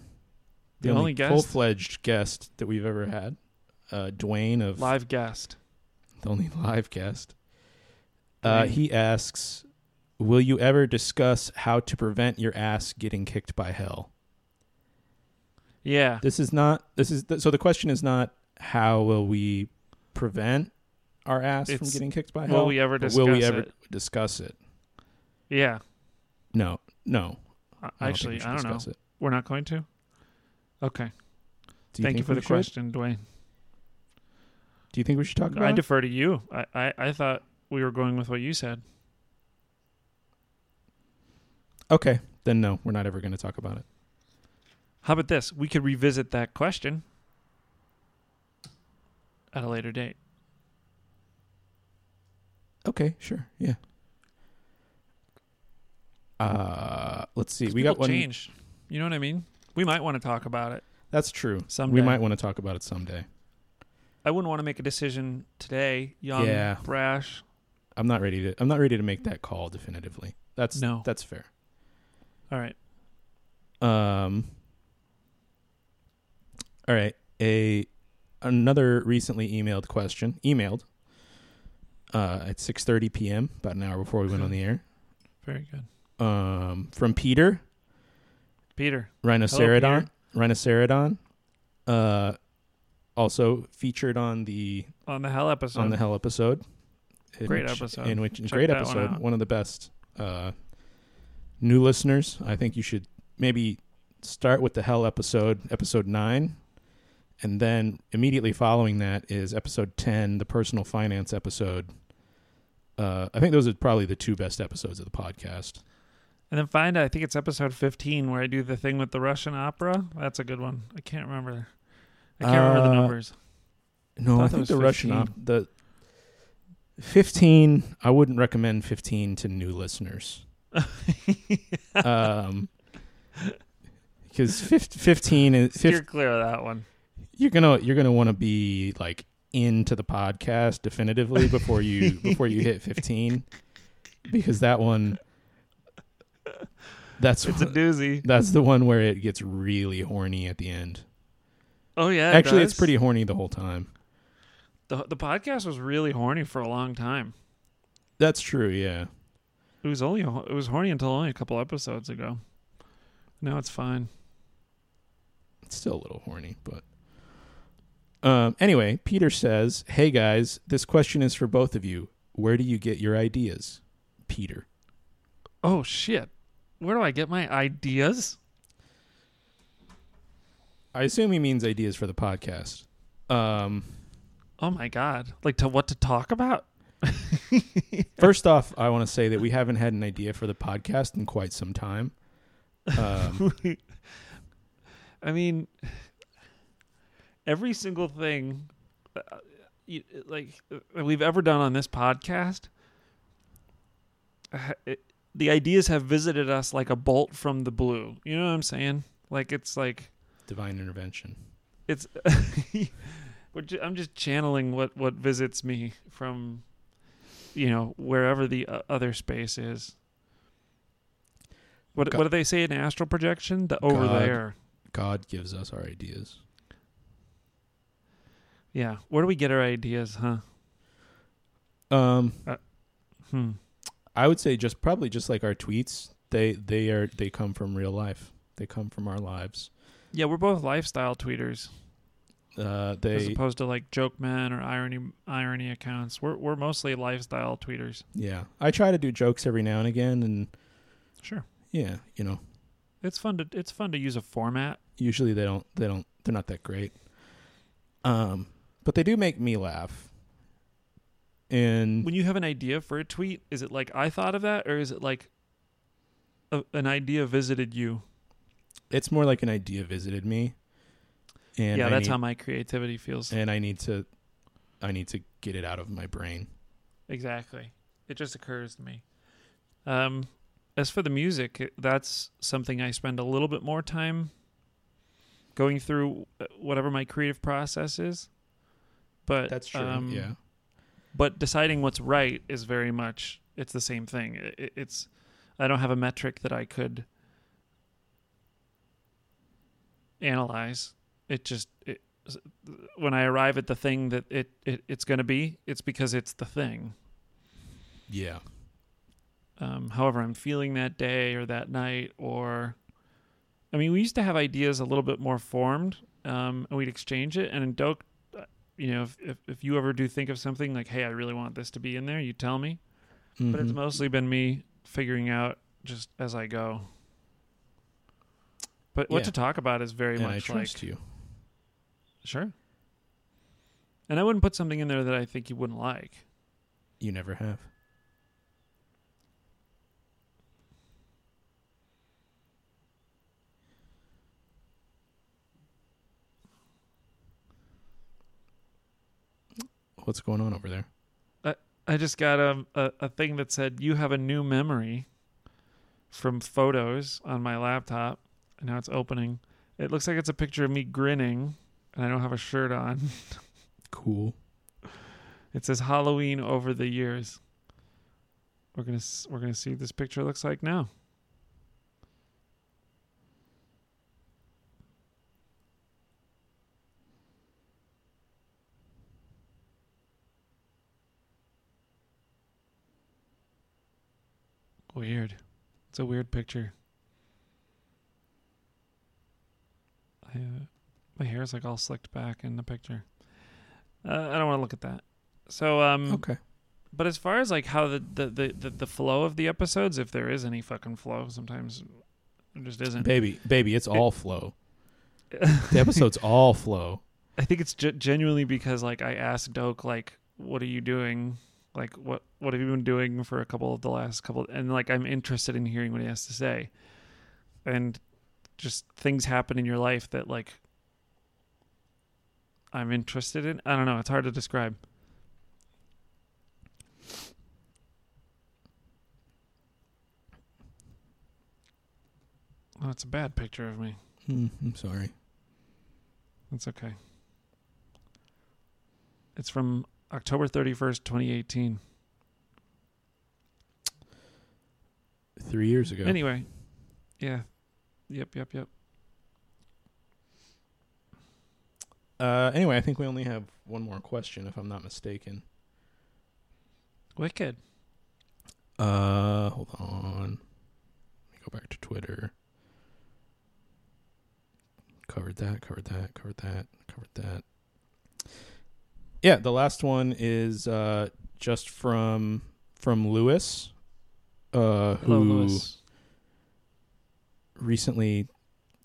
the only, only full-fledged guest that we've ever had. Uh, Dwayne of... Live guest. The only live guest. Uh, he asks... Will you ever discuss how to prevent your ass getting kicked by hell? Yeah. This is not, this is, th- so the question is not how will we prevent our ass it's, from getting kicked by hell? Will we ever discuss it? Will we ever it? discuss it? Yeah. No, no. Uh, I actually, don't I don't know. It. We're not going to? Okay. You Thank you for the should? question, Dwayne. Do you think we should talk about I it? I defer to you. I, I, I thought we were going with what you said. Okay, then no, we're not ever going to talk about it. How about this? We could revisit that question at a later date. Okay, sure, yeah. Uh, let's see. We got one. Change. You know what I mean? We might want to talk about it. That's true. Someday. We might want to talk about it someday. I wouldn't want to make a decision today, young, yeah. brash. I'm not ready to. I'm not ready to make that call definitively. That's no. That's fair. All right. Um. All right. A another recently emailed question. Emailed uh, at six thirty p.m. about an hour before we went on the air. Very good. Um, from Peter. Peter. Rhinocerodon. Hello, Peter. Rhinocerodon. Uh, also featured on the on the Hell episode. On the Hell episode. Great which, episode. In which great episode. One, one of the best. Uh, new listeners, I think you should maybe start with the Hell episode, episode nine, and then immediately following that is episode ten, the personal finance episode. Uh, I think those are probably the two best episodes of the podcast. And then find, I think it's episode fifteen where I do the thing with the Russian opera. That's a good one. I can't remember. I can't uh, remember the numbers. No, I, I think the fifteen. Russian opera... The, fifteen, I wouldn't recommend fifteen to new listeners. um, because fifteen is fifteen, steer clear of that one. You're gonna you're gonna want to be like into the podcast definitively before you before you hit fifteen, because that one that's it's one, a doozy. That's the one where it gets really horny at the end. Oh yeah, it actually, does. It's pretty horny the whole time. The the podcast was really horny for a long time. That's true, yeah. It was only it was horny until only a couple episodes ago. Now it's fine. It's still a little horny, but... Um, anyway, Peter says, "Hey guys, this question is for both of you. Where do you get your ideas? Peter." Oh, shit. Where do I get my ideas? I assume he means ideas for the podcast. Um... Oh, my God. Like, to what to talk about? First off, I want to say that we haven't had an idea for the podcast in quite some time. Um, I mean, every single thing uh, you, like uh, we've ever done on this podcast, uh, it, the ideas have visited us like a bolt from the blue. You know what I'm saying? Like, it's like... divine intervention. It's I'm just channeling what, what visits me from, you know, wherever the other space is. What God, what do they say in astral projection? The over God, there. God gives us our ideas. Yeah. Where do we get our ideas, huh? Um, uh, hmm. I would say just probably just like our tweets, they they are they come from real life. They come from our lives. Yeah, we're both lifestyle tweeters. Uh, they as opposed to like joke men or irony irony accounts. We're we're mostly lifestyle tweeters. Yeah, I try to do jokes every now and again, and sure, yeah, you know, it's fun to it's fun to use a format. Usually they don't they don't they're not that great. Um, but they do make me laugh. And when you have an idea for a tweet, is it like I thought of that, or is it like a, an idea visited you? It's more like an idea visited me. And yeah, I that's need, how my creativity feels. And I need to, I need to get it out of my brain. Exactly, it just occurs to me. Um, as for the music, that's something I spend a little bit more time going through, whatever my creative process is. But that's true. Um, yeah. But deciding what's right is very much, it's the same thing. It, it's, I don't have a metric that I could analyze. It just, it, when I arrive at the thing that it, it it's going to be, it's because it's the thing. Yeah. Um, however I'm feeling that day or that night, or, I mean, we used to have ideas a little bit more formed, um, and we'd exchange it, and in Doak, you know, if, if if you ever do think of something like, hey, I really want this to be in there, you tell me. Mm-hmm. But it's mostly been me figuring out just as I go. But what yeah. to talk about is very and much I trust like you. Sure. And I wouldn't put something in there that I think you wouldn't like. You never have. What's going on over there? I, I just got a, a a thing that said, you have a new memory from photos on my laptop. And now it's opening. It looks like it's a picture of me grinning, and I don't have a shirt on. Cool. It says Halloween over the years. We're gonna we're gonna see what this picture looks like now. Weird. It's a weird picture. I, uh, my hair is like all slicked back in the picture. Uh, I don't want to look at that. So, um, okay. But as far as like how the, the, the, the, the flow of the episodes, if there is any fucking flow, sometimes it just isn't. Baby, baby, it's it, all flow. The episode's all flow. I think it's ge- genuinely because like I asked Doak, like, what are you doing? Like, what, what have you been doing for a couple of the last couple? And, like, I'm interested in hearing what he has to say. And just things happen in your life that, like, I'm interested in. I don't know. It's hard to describe. Oh, it's a bad picture of me. Mm, I'm sorry. That's okay. It's from October thirty-first, twenty eighteen. Three years ago. Anyway. Yeah. Yep, yep, yep. Uh, anyway, I think we only have one more question, if I'm not mistaken. Wicked. Uh, hold on. Let me go back to Twitter. Covered that, covered that, covered that, covered that. Yeah, the last one is uh, just from from Lewis, uh, who Hello, Lewis. recently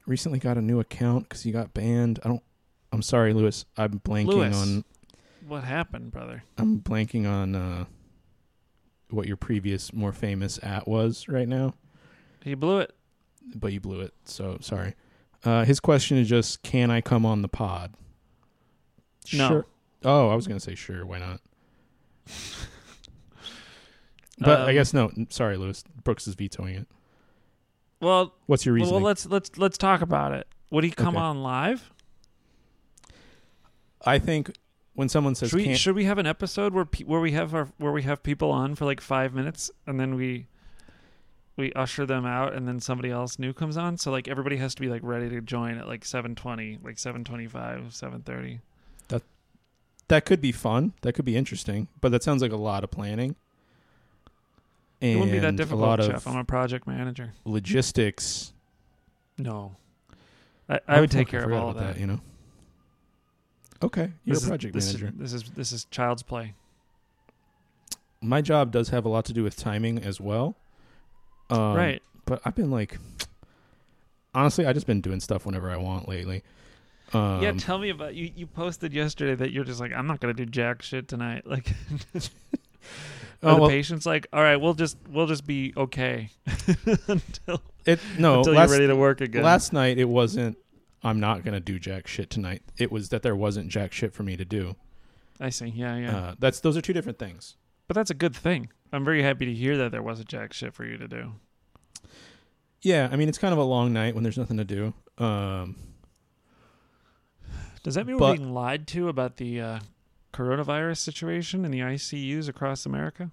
recently got a new account because he got banned. I don't. I'm sorry, Lewis. I'm blanking Lewis. on what happened, brother. I'm blanking on uh, what your previous, more famous at was right now. He blew it, but you blew it. So sorry. Uh, his question is just, can I come on the pod? No. Sure. Oh, I was going to say, sure, why not? But um, I guess, no, sorry, Lewis. Brooks is vetoing it. Well, what's your reasoning? Well, let's, let's, let's talk about it. Would he come okay. on live? I think when someone says, should we, can't, should we have an episode where pe- where we have our where we have people on for like five minutes and then we we usher them out and then somebody else new comes on? So like everybody has to be like ready to join at like seven twenty, like seven twenty five, seven thirty. That that could be fun. That could be interesting. But that sounds like a lot of planning. And it wouldn't be that difficult, Jeff. I'm a project manager. Logistics. No. I, I would take care of all of that. that, you know. Okay, you're a project manager. This is this is child's play. My job does have a lot to do with timing as well, um, right? But I've been like, honestly, I've just been doing stuff whenever I want lately. Um, yeah, tell me about you. You posted yesterday that you're just like, I'm not gonna do jack shit tonight. Like, are oh, the well, patient's like, all right, we'll just we'll just be okay until. It, no, until last, you're ready to work again. Last night it wasn't, I'm not going to do jack shit tonight. It was that there wasn't jack shit for me to do. I see. Yeah, yeah. Uh, that's Those are two different things. But that's a good thing. I'm very happy to hear that there wasn't jack shit for you to do. Yeah, I mean, it's kind of a long night when there's nothing to do. Um, Does that mean but, we're being lied to about the uh, coronavirus situation in the I C Us across America?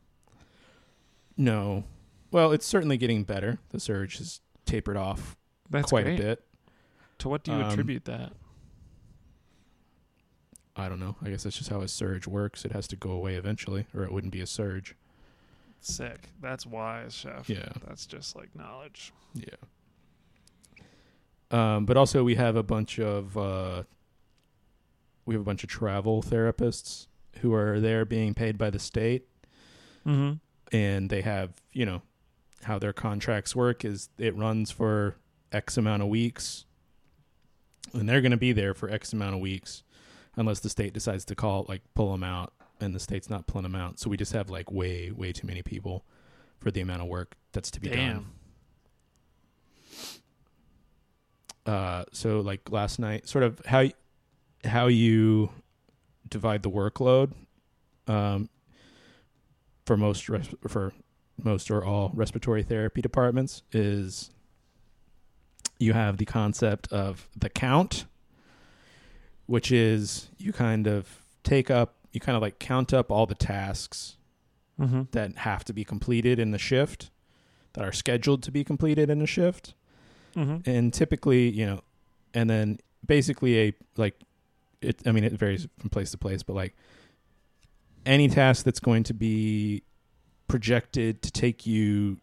No. Well, it's certainly getting better. The surge has tapered off That's quite great. a bit. To what do you um, attribute that? I don't know. I guess that's just how a surge works. It has to go away eventually, or it wouldn't be a surge. Sick. That's wise, Chef. Yeah. That's just like knowledge. Yeah. Um, but also, we have a bunch of uh, we have a bunch of travel therapists who are there being paid by the state, mm-hmm. and they have, you know, how their contracts work is it runs for X amount of weeks and they're going to be there for X amount of weeks unless the state decides to call, like pull them out, and the state's not pulling them out. So we just have like way, way too many people for the amount of work that's to be Damn. done. Uh, so like last night, sort of how, how you divide the workload, um, for most, res- for, most or all respiratory therapy departments is you have the concept of the count, which is you kind of take up, you kind of like count up all the tasks mm-hmm. that have to be completed in the shift, that are scheduled to be completed in a shift. Mm-hmm. And typically, you know, and then basically a, like it, I mean, it varies from place to place, but like any task that's going to be projected to take you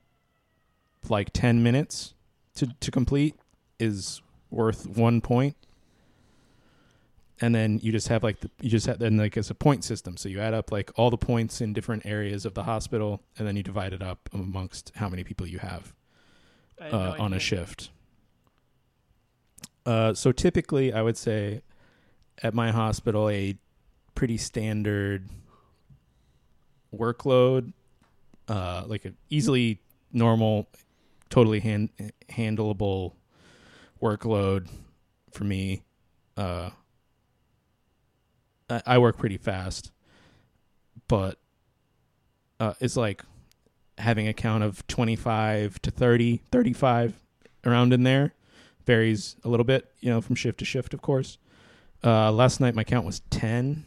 like ten minutes to, to complete is worth one point. And then you just have like, the, you just have then like it's a point system. So you add up like all the points in different areas of the hospital and then you divide it up amongst how many people you have uh, no on idea. a shift. Uh, so typically I would say at my hospital, a pretty standard workload, Uh, like an easily normal, totally hand, handleable workload for me. Uh, I, I work pretty fast, but uh, it's like having a count of twenty-five to thirty, thirty-five around in there. Varies a little bit, you know, from shift to shift, of course. Uh, last night, my count was ten,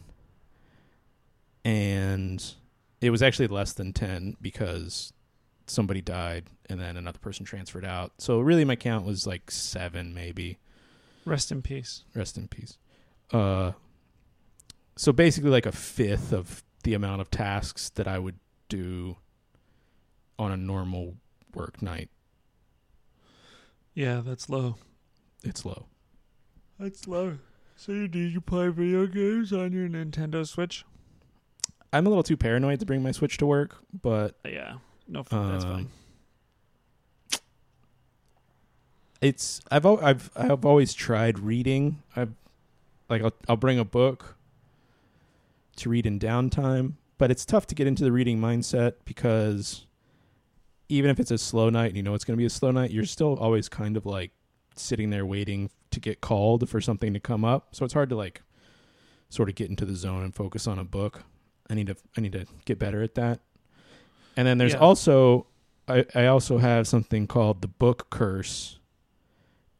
and it was actually less than ten because somebody died and then another person transferred out. So really my count was like seven maybe. Rest in peace. Rest in peace. Uh, so basically like a fifth of the amount of tasks that I would do on a normal work night. Yeah, that's low. It's low. That's low. So you, did you play video games on your Nintendo Switch? I'm a little too paranoid to bring my Switch to work, but yeah, no, that's um, fine. It's I've I've I've always tried reading. I like I'll, I'll bring a book to read in downtime, but it's tough to get into the reading mindset because even if it's a slow night and you know it's going to be a slow night, you're still always kind of like sitting there waiting to get called for something to come up. So it's hard to like sort of get into the zone and focus on a book. I need to I need to get better at that. And then there's yeah. also I, I also have something called the book curse,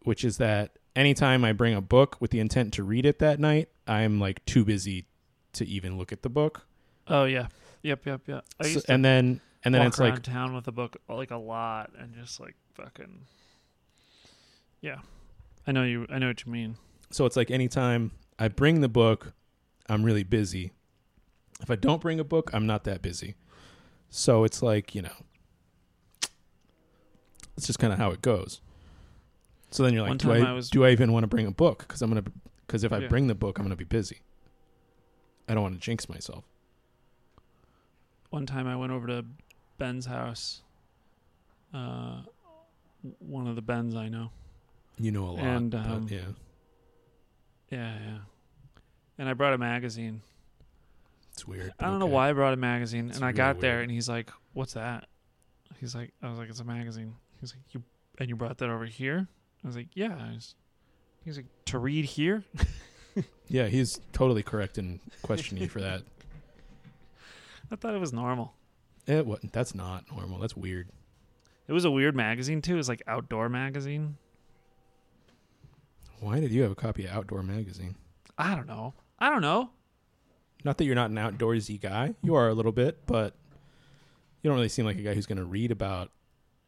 which is that anytime I bring a book with the intent to read it that night, I'm like too busy to even look at the book. Oh yeah. Yep. Yep. Yep. I used so, to and then, and then walk it's around like town with a book, like a lot, and just like fucking, yeah, I know you, I know what you mean. So it's like, anytime I bring the book, I'm really busy. If I don't bring a book, I'm not that busy. So it's like, you know, it's just kind of how it goes. So then you're like, do I, I was... do I even want to bring a book? Because I'm gonna, because if I yeah. bring the book, I'm gonna be busy. I don't want to jinx myself. One time I went over to Ben's house. Uh, one of the Bens I know. You know a lot, and, um, yeah, yeah, yeah. And I brought a magazine. It's weird. I don't okay. know why I brought a magazine, it's and I really got there, weird. And he's like, "What's that?" He's like, "I was like, it's a magazine." He's like, "You and you brought that over here?" I was like, "Yeah." I was, he's like, "To read here?" Yeah, he's totally correct in questioning you for that. I thought it was normal. It wasn't. That's not normal. That's weird. It was a weird magazine too. It was like outdoor magazine. Why did you have a copy of Outdoor Magazine? I don't know. I don't know. Not that you're not an outdoorsy guy. You are a little bit, but you don't really seem like a guy who's going to read about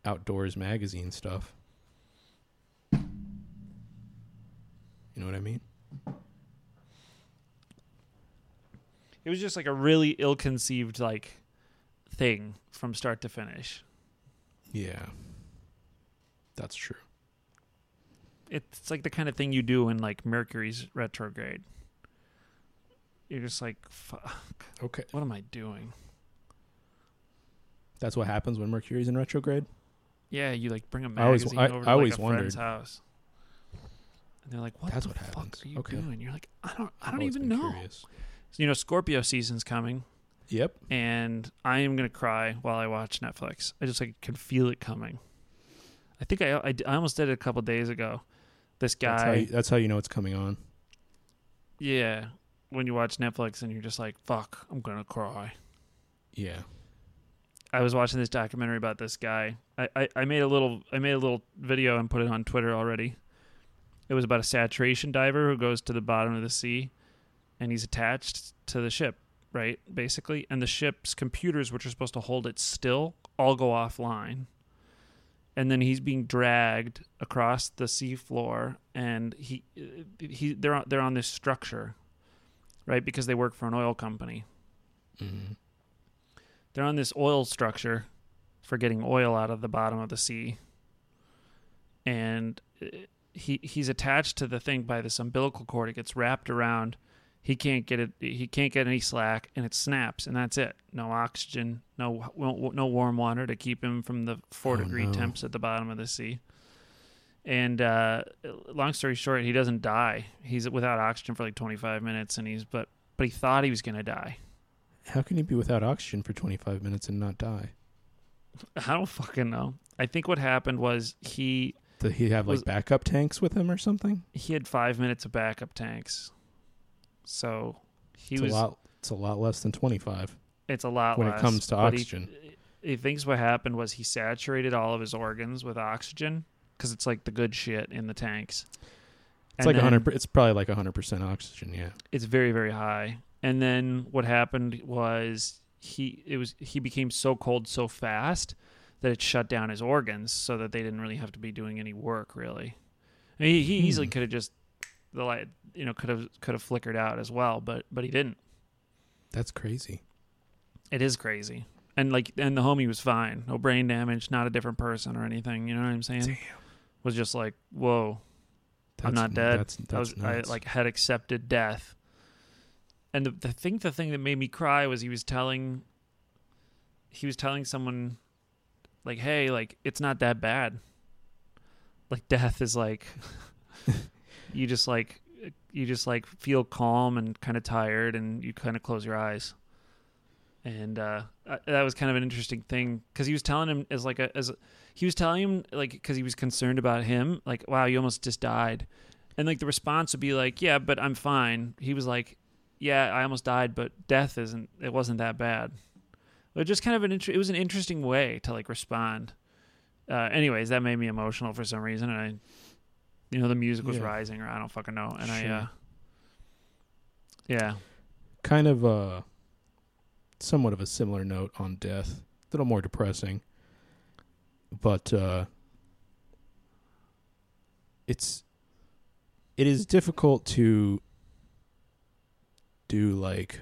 outdoors magazine stuff. You know what I mean? It was just like a really ill-conceived like thing from start to finish. Yeah. That's true. It's like the kind of thing you do when like Mercury's retrograde. You're just like, fuck. Okay. What am I doing? That's what happens when Mercury's in retrograde? Yeah, you like bring a magazine I always, I, over to I like a wondered. friend's house. And they're like, what That's the what fuck happens. are you okay. doing? You're like, I don't I don't even know. So, you know, Scorpio season's coming. Yep. And I am going to cry while I watch Netflix. I just like can feel it coming. I think I, I, I almost did it a couple days ago. This guy. That's how, you, that's how you know it's coming on. Yeah, when you watch Netflix and you're just like, "Fuck, I'm gonna cry." Yeah. I was watching this documentary about this guy. I, I, I made a little I made a little video and put it on Twitter already. It was about a saturation diver who goes to the bottom of the sea, and he's attached to the ship, right? Basically, and the ship's computers, which are supposed to hold it still, all go offline. And then he's being dragged across the seafloor, and he, he, they're on, they're on this structure, right? Because they work for an oil company. Mm-hmm. They're on this oil structure for getting oil out of the bottom of the sea, and he, he's attached to the thing by this umbilical cord. It gets wrapped around. He can't get it. He can't get any slack, and it snaps, and that's it. No oxygen, no no warm water to keep him from the four oh, degree no. temps at the bottom of the sea. And uh, long story short, he doesn't die. He's without oxygen for like twenty-five minutes, and he's but but he thought he was gonna die. How can he be without oxygen for twenty-five minutes and not die? I don't fucking know. I think what happened was he did he have was, like backup tanks with him or something? He had five minutes of backup tanks. So he it's was. A lot, it's a lot less than twenty-five. It's a lot when less. When it comes to oxygen. He, he thinks what happened was he saturated all of his organs with oxygen because it's like the good shit in the tanks. It's and like one hundred. It's probably like one hundred percent oxygen. Yeah. It's very, very high. And then what happened was he it was he became so cold so fast that it shut down his organs, so that they didn't really have to be doing any work really. I mean, he, he hmm. easily could have just. The light, you know, could have could have flickered out as well, but but he didn't. That's crazy. It is crazy, and like, and the homie was fine, no brain damage, not a different person or anything. You know what I'm saying? Damn. Was just like, whoa, that's, I'm not dead. That's, that's I was nuts. I like had accepted death. And the, the thing, the thing that made me cry was he was telling, he was telling someone, like, hey, like it's not that bad. Like death is like. You just like, you just like feel calm and kind of tired, and you kind of close your eyes. And uh, that was kind of an interesting thing because he was telling him as like a as a, he was telling him like because he was concerned about him, like, wow, you almost just died, and like the response would be like, yeah, but I'm fine. He was like, yeah, I almost died, but death isn't. It wasn't that bad. But just kind of an it was an interesting way to like respond. Uh, anyways, that made me emotional for some reason, and I. you know, the music was yeah. rising, or I don't fucking know. And sure. I, uh, yeah. Kind of uh, somewhat of a similar note on death. A little more depressing. But uh, it's, it is difficult to do like,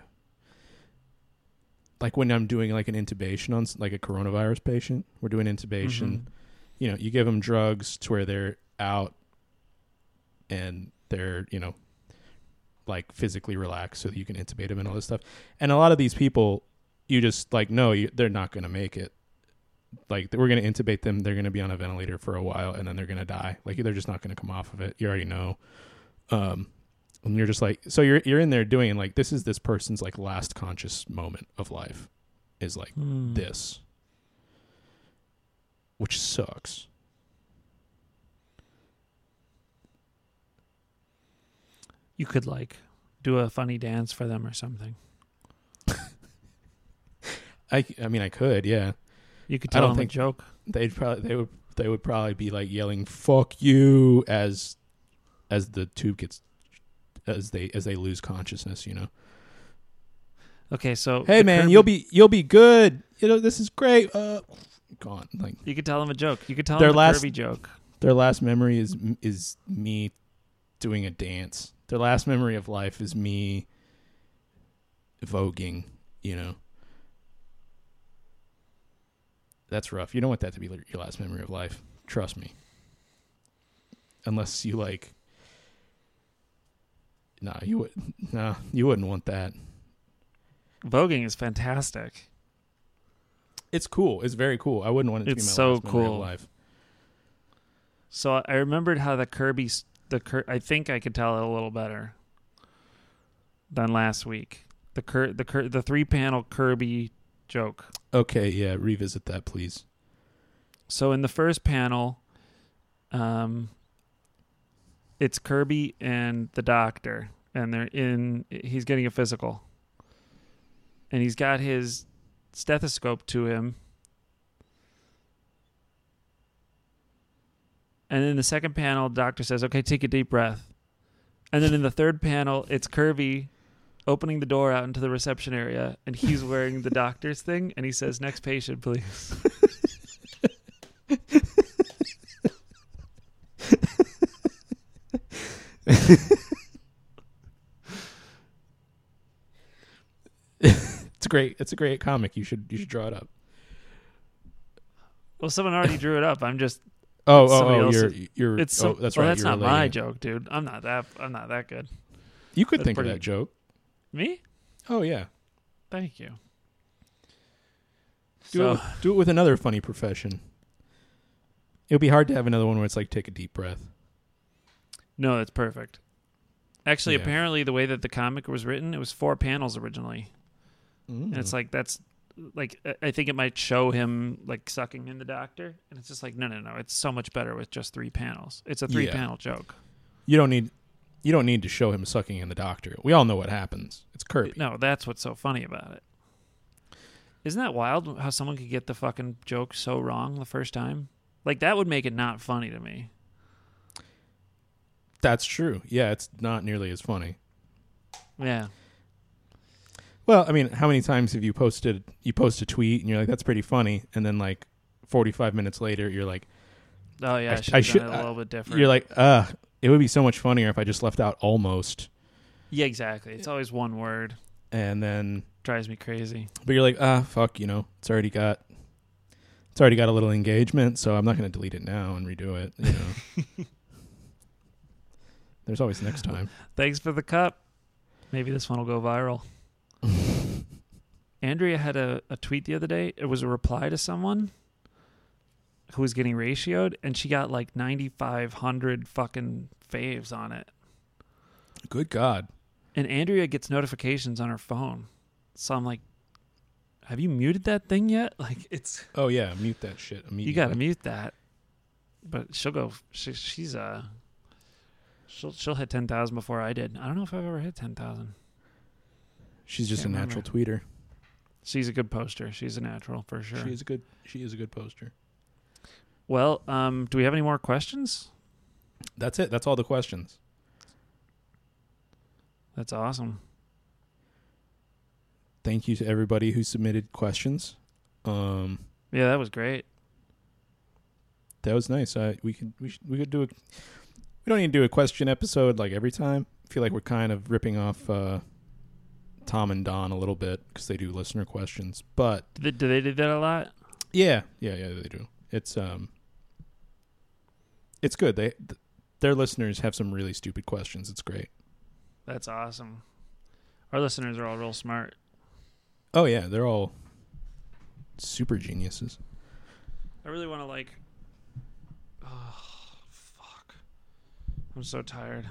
like when I'm doing like an intubation on like a coronavirus patient, we're doing intubation, mm-hmm. you know, you give them drugs to where they're out and they're, you know, like physically relaxed so that you can intubate them and all this stuff. And a lot of these people, you just like, no, you, they're not going to make it. Like, we're going to intubate them. They're going to be on a ventilator for a while, and then they're going to die. Like, they're just not going to come off of it. You already know. Um, and you're just like, so you're, you're in there doing like, this is this person's like last conscious moment of life is like mm. this, which sucks. You could like do a funny dance for them or something. I, I mean, I could, yeah. You could tell them a joke. They'd probably they would they would probably be like yelling "fuck you" as as the tube gets as they as they lose consciousness, you know. Okay, so hey man, Kirby, you'll be you'll be good. You know, this is great. Uh, gone. Like, you could tell them a joke. You could tell them a Kirby joke. Their last memory is is me doing a dance. Their last memory of life is me voguing, you know. That's rough. You don't want that to be your last memory of life. Trust me. Unless you like, nah, you would, nah, you wouldn't want that. Voguing is fantastic. It's cool. It's very cool. I wouldn't want it to it's be my so last cool. memory of life. So I remembered how the Kirby, the Kir- I think I could tell it a little better than last week. The Kir- the Kir- the three panel Kirby joke. Okay, yeah, revisit that, please. So in the first panel, um, it's Kirby and the doctor, and they're in. He's getting a physical, and he's got his stethoscope to him. And in the second panel, the doctor says, "Okay, take a deep breath." And then in the third panel, it's Kirby opening the door out into the reception area, and he's wearing the doctor's thing, and he says, "Next patient, please." It's great. It's a great comic. You should you should draw it up. Well, someone already drew it up. I'm just oh oh, oh you're you're it's so, oh, that's well, right. That's you're not my it. joke, dude. I'm not that I'm not that good. You could that's think pretty, of that joke. Me? Oh, yeah. Thank you. Do, so, it, do it with another funny profession. It would be hard to have another one where it's like, take a deep breath. No, that's perfect. Actually, yeah. Apparently the way that the comic was written, it was four panels originally. Mm. And it's like, that's like, I think it might show him like sucking in the doctor. And it's just like, no, no, no. It's so much better with just three panels. It's a three yeah. panel joke. You don't need... You don't need to show him sucking in the doctor. We all know what happens. It's Kirby. No, that's what's so funny about it. Isn't that wild how someone could get the fucking joke so wrong the first time? Like, that would make it not funny to me. That's true. Yeah, it's not nearly as funny. Yeah. Well, I mean, how many times have you posted, you post a tweet and you're like, that's pretty funny. And then like forty-five minutes later, you're like, oh yeah, I, I should have done should, it a little I, bit different. You're like, uh, it would be so much funnier if I just left out almost. Yeah, exactly. It's always one word. And then drives me crazy. But you're like, ah, fuck, you know, it's already got it's already got a little engagement, so I'm not gonna delete it now and redo it, you know. There's always next time. Thanks for the cup. Maybe this one will go viral. Andrea had a, a tweet the other day. It was a reply to someone who was getting ratioed, and she got like nine thousand five hundred fucking faves on it. Good God. And Andrea gets notifications on her phone. So I'm like, have you muted that thing yet? Like, it's... Oh, yeah, mute that shit immediately. You gotta mute that. But she'll go... She, she's, uh... She'll, she'll hit ten thousand before I did. I don't know if I've ever hit ten thousand. She's just a natural tweeter. She's a good poster. She's a natural, for sure. She is a good... She is a good poster. Well, um, do we have any more questions? That's it. That's all the questions. That's awesome. Thank you to everybody who submitted questions. Um, yeah, that was great. That was nice. I, we could we should, we could do a. We don't need to do a question episode like every time. I feel like we're kind of ripping off uh, Tom and Don a little bit because they do listener questions. But do they, do they do that a lot? Yeah, yeah, yeah. They do. It's um, it's good. They th- their listeners have some really stupid questions. It's great. That's awesome. Our listeners are all real smart. Oh yeah, they're all super geniuses. I really want to like. Oh, fuck! I'm so tired.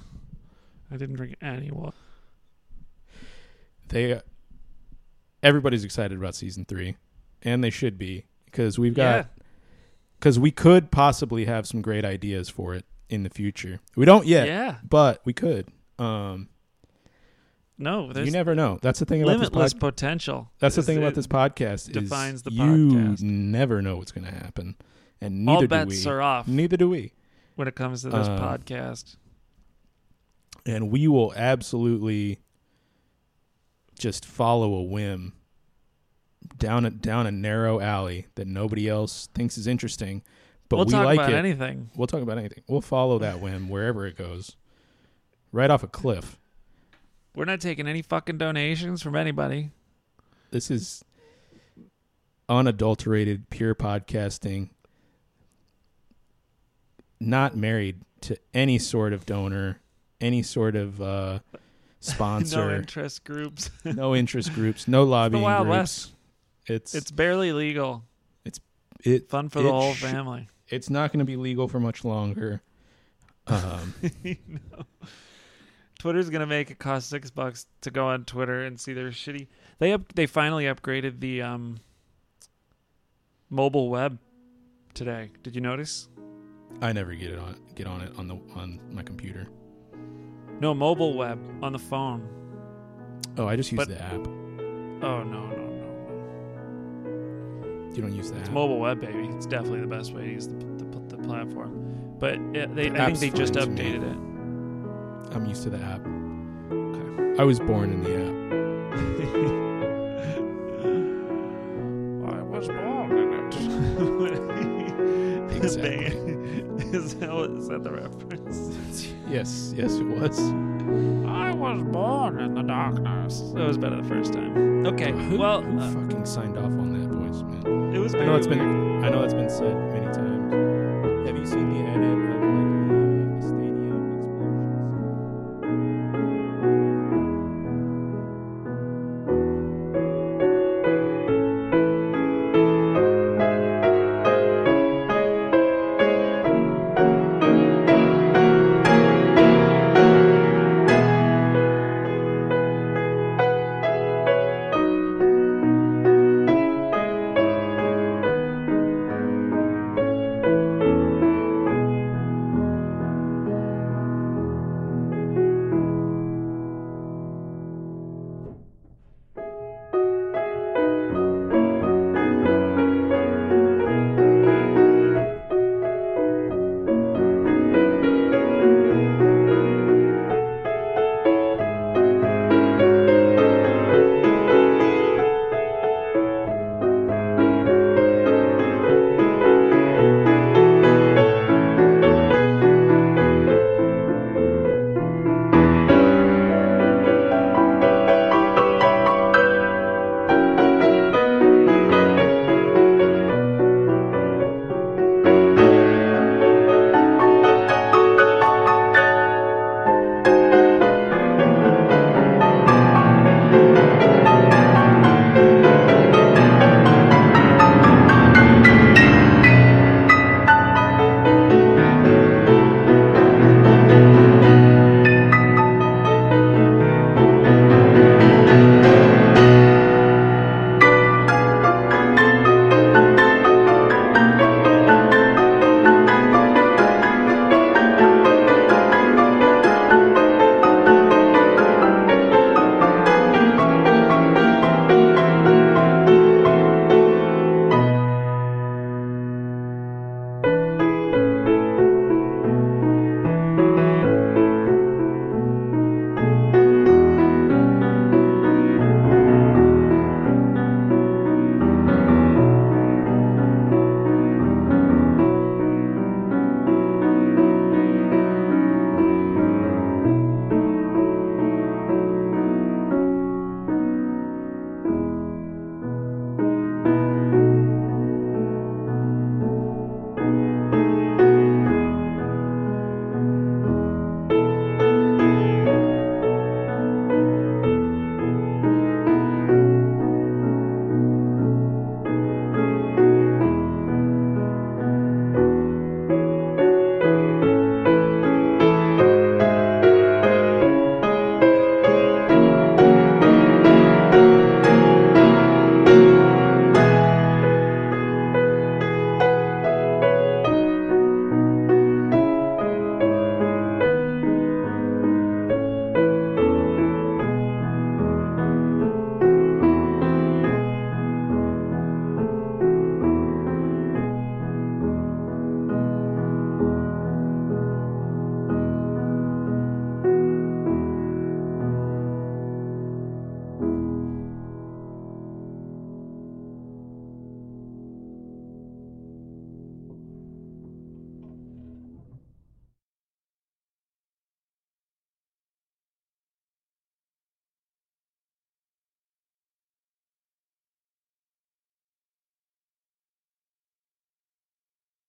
I didn't drink any water. They, uh, everybody's excited about season three, and they should be because we've got because yeah. we could possibly have some great ideas for it in the future. We don't yet, yeah, but we could. Um, no, you never know. That's the thing about this podcast. Limitless potential. That's the thing about this podcast. Defines the podcast. You never know what's going to happen, and neither do we. All bets are off. Neither do we when it comes to this um, podcast. And we will absolutely just follow a whim down a, down a narrow alley that nobody else thinks is interesting. But we'll we talk like about it. anything. We'll talk about anything. We'll follow that whim wherever it goes. Right off a cliff. We're not taking any fucking donations from anybody. This is unadulterated, pure podcasting. Not married to any sort of donor. Any sort of uh, sponsor. No interest groups. no interest groups. No lobbying it's the Wild groups. West. It's it's barely legal. It's it fun for it the whole sh- family. It's not going to be legal for much longer. Um, no. Twitter's going to make it cost six bucks to go on Twitter and see their shitty. They up, they finally upgraded the um, mobile web today. Did you notice? I never get it on get on it on the on my computer. No, mobile web on the phone. Oh, I just use but, the app. Oh, no, no, no. You don't use the it's app? It's mobile web, baby. It's definitely the best way to use the, the, the platform. But it, they, the I think they just updated me. it. I'm used to the app. Okay. I was born in the app. I was born in it. Exactly. Is that, is that the reference? Yes, yes it was. I was born in the darkness. That was better the first time. Okay, who, well... Who uh, fucking signed off on that voice, man? It was I know it's been. I know that's been said many times.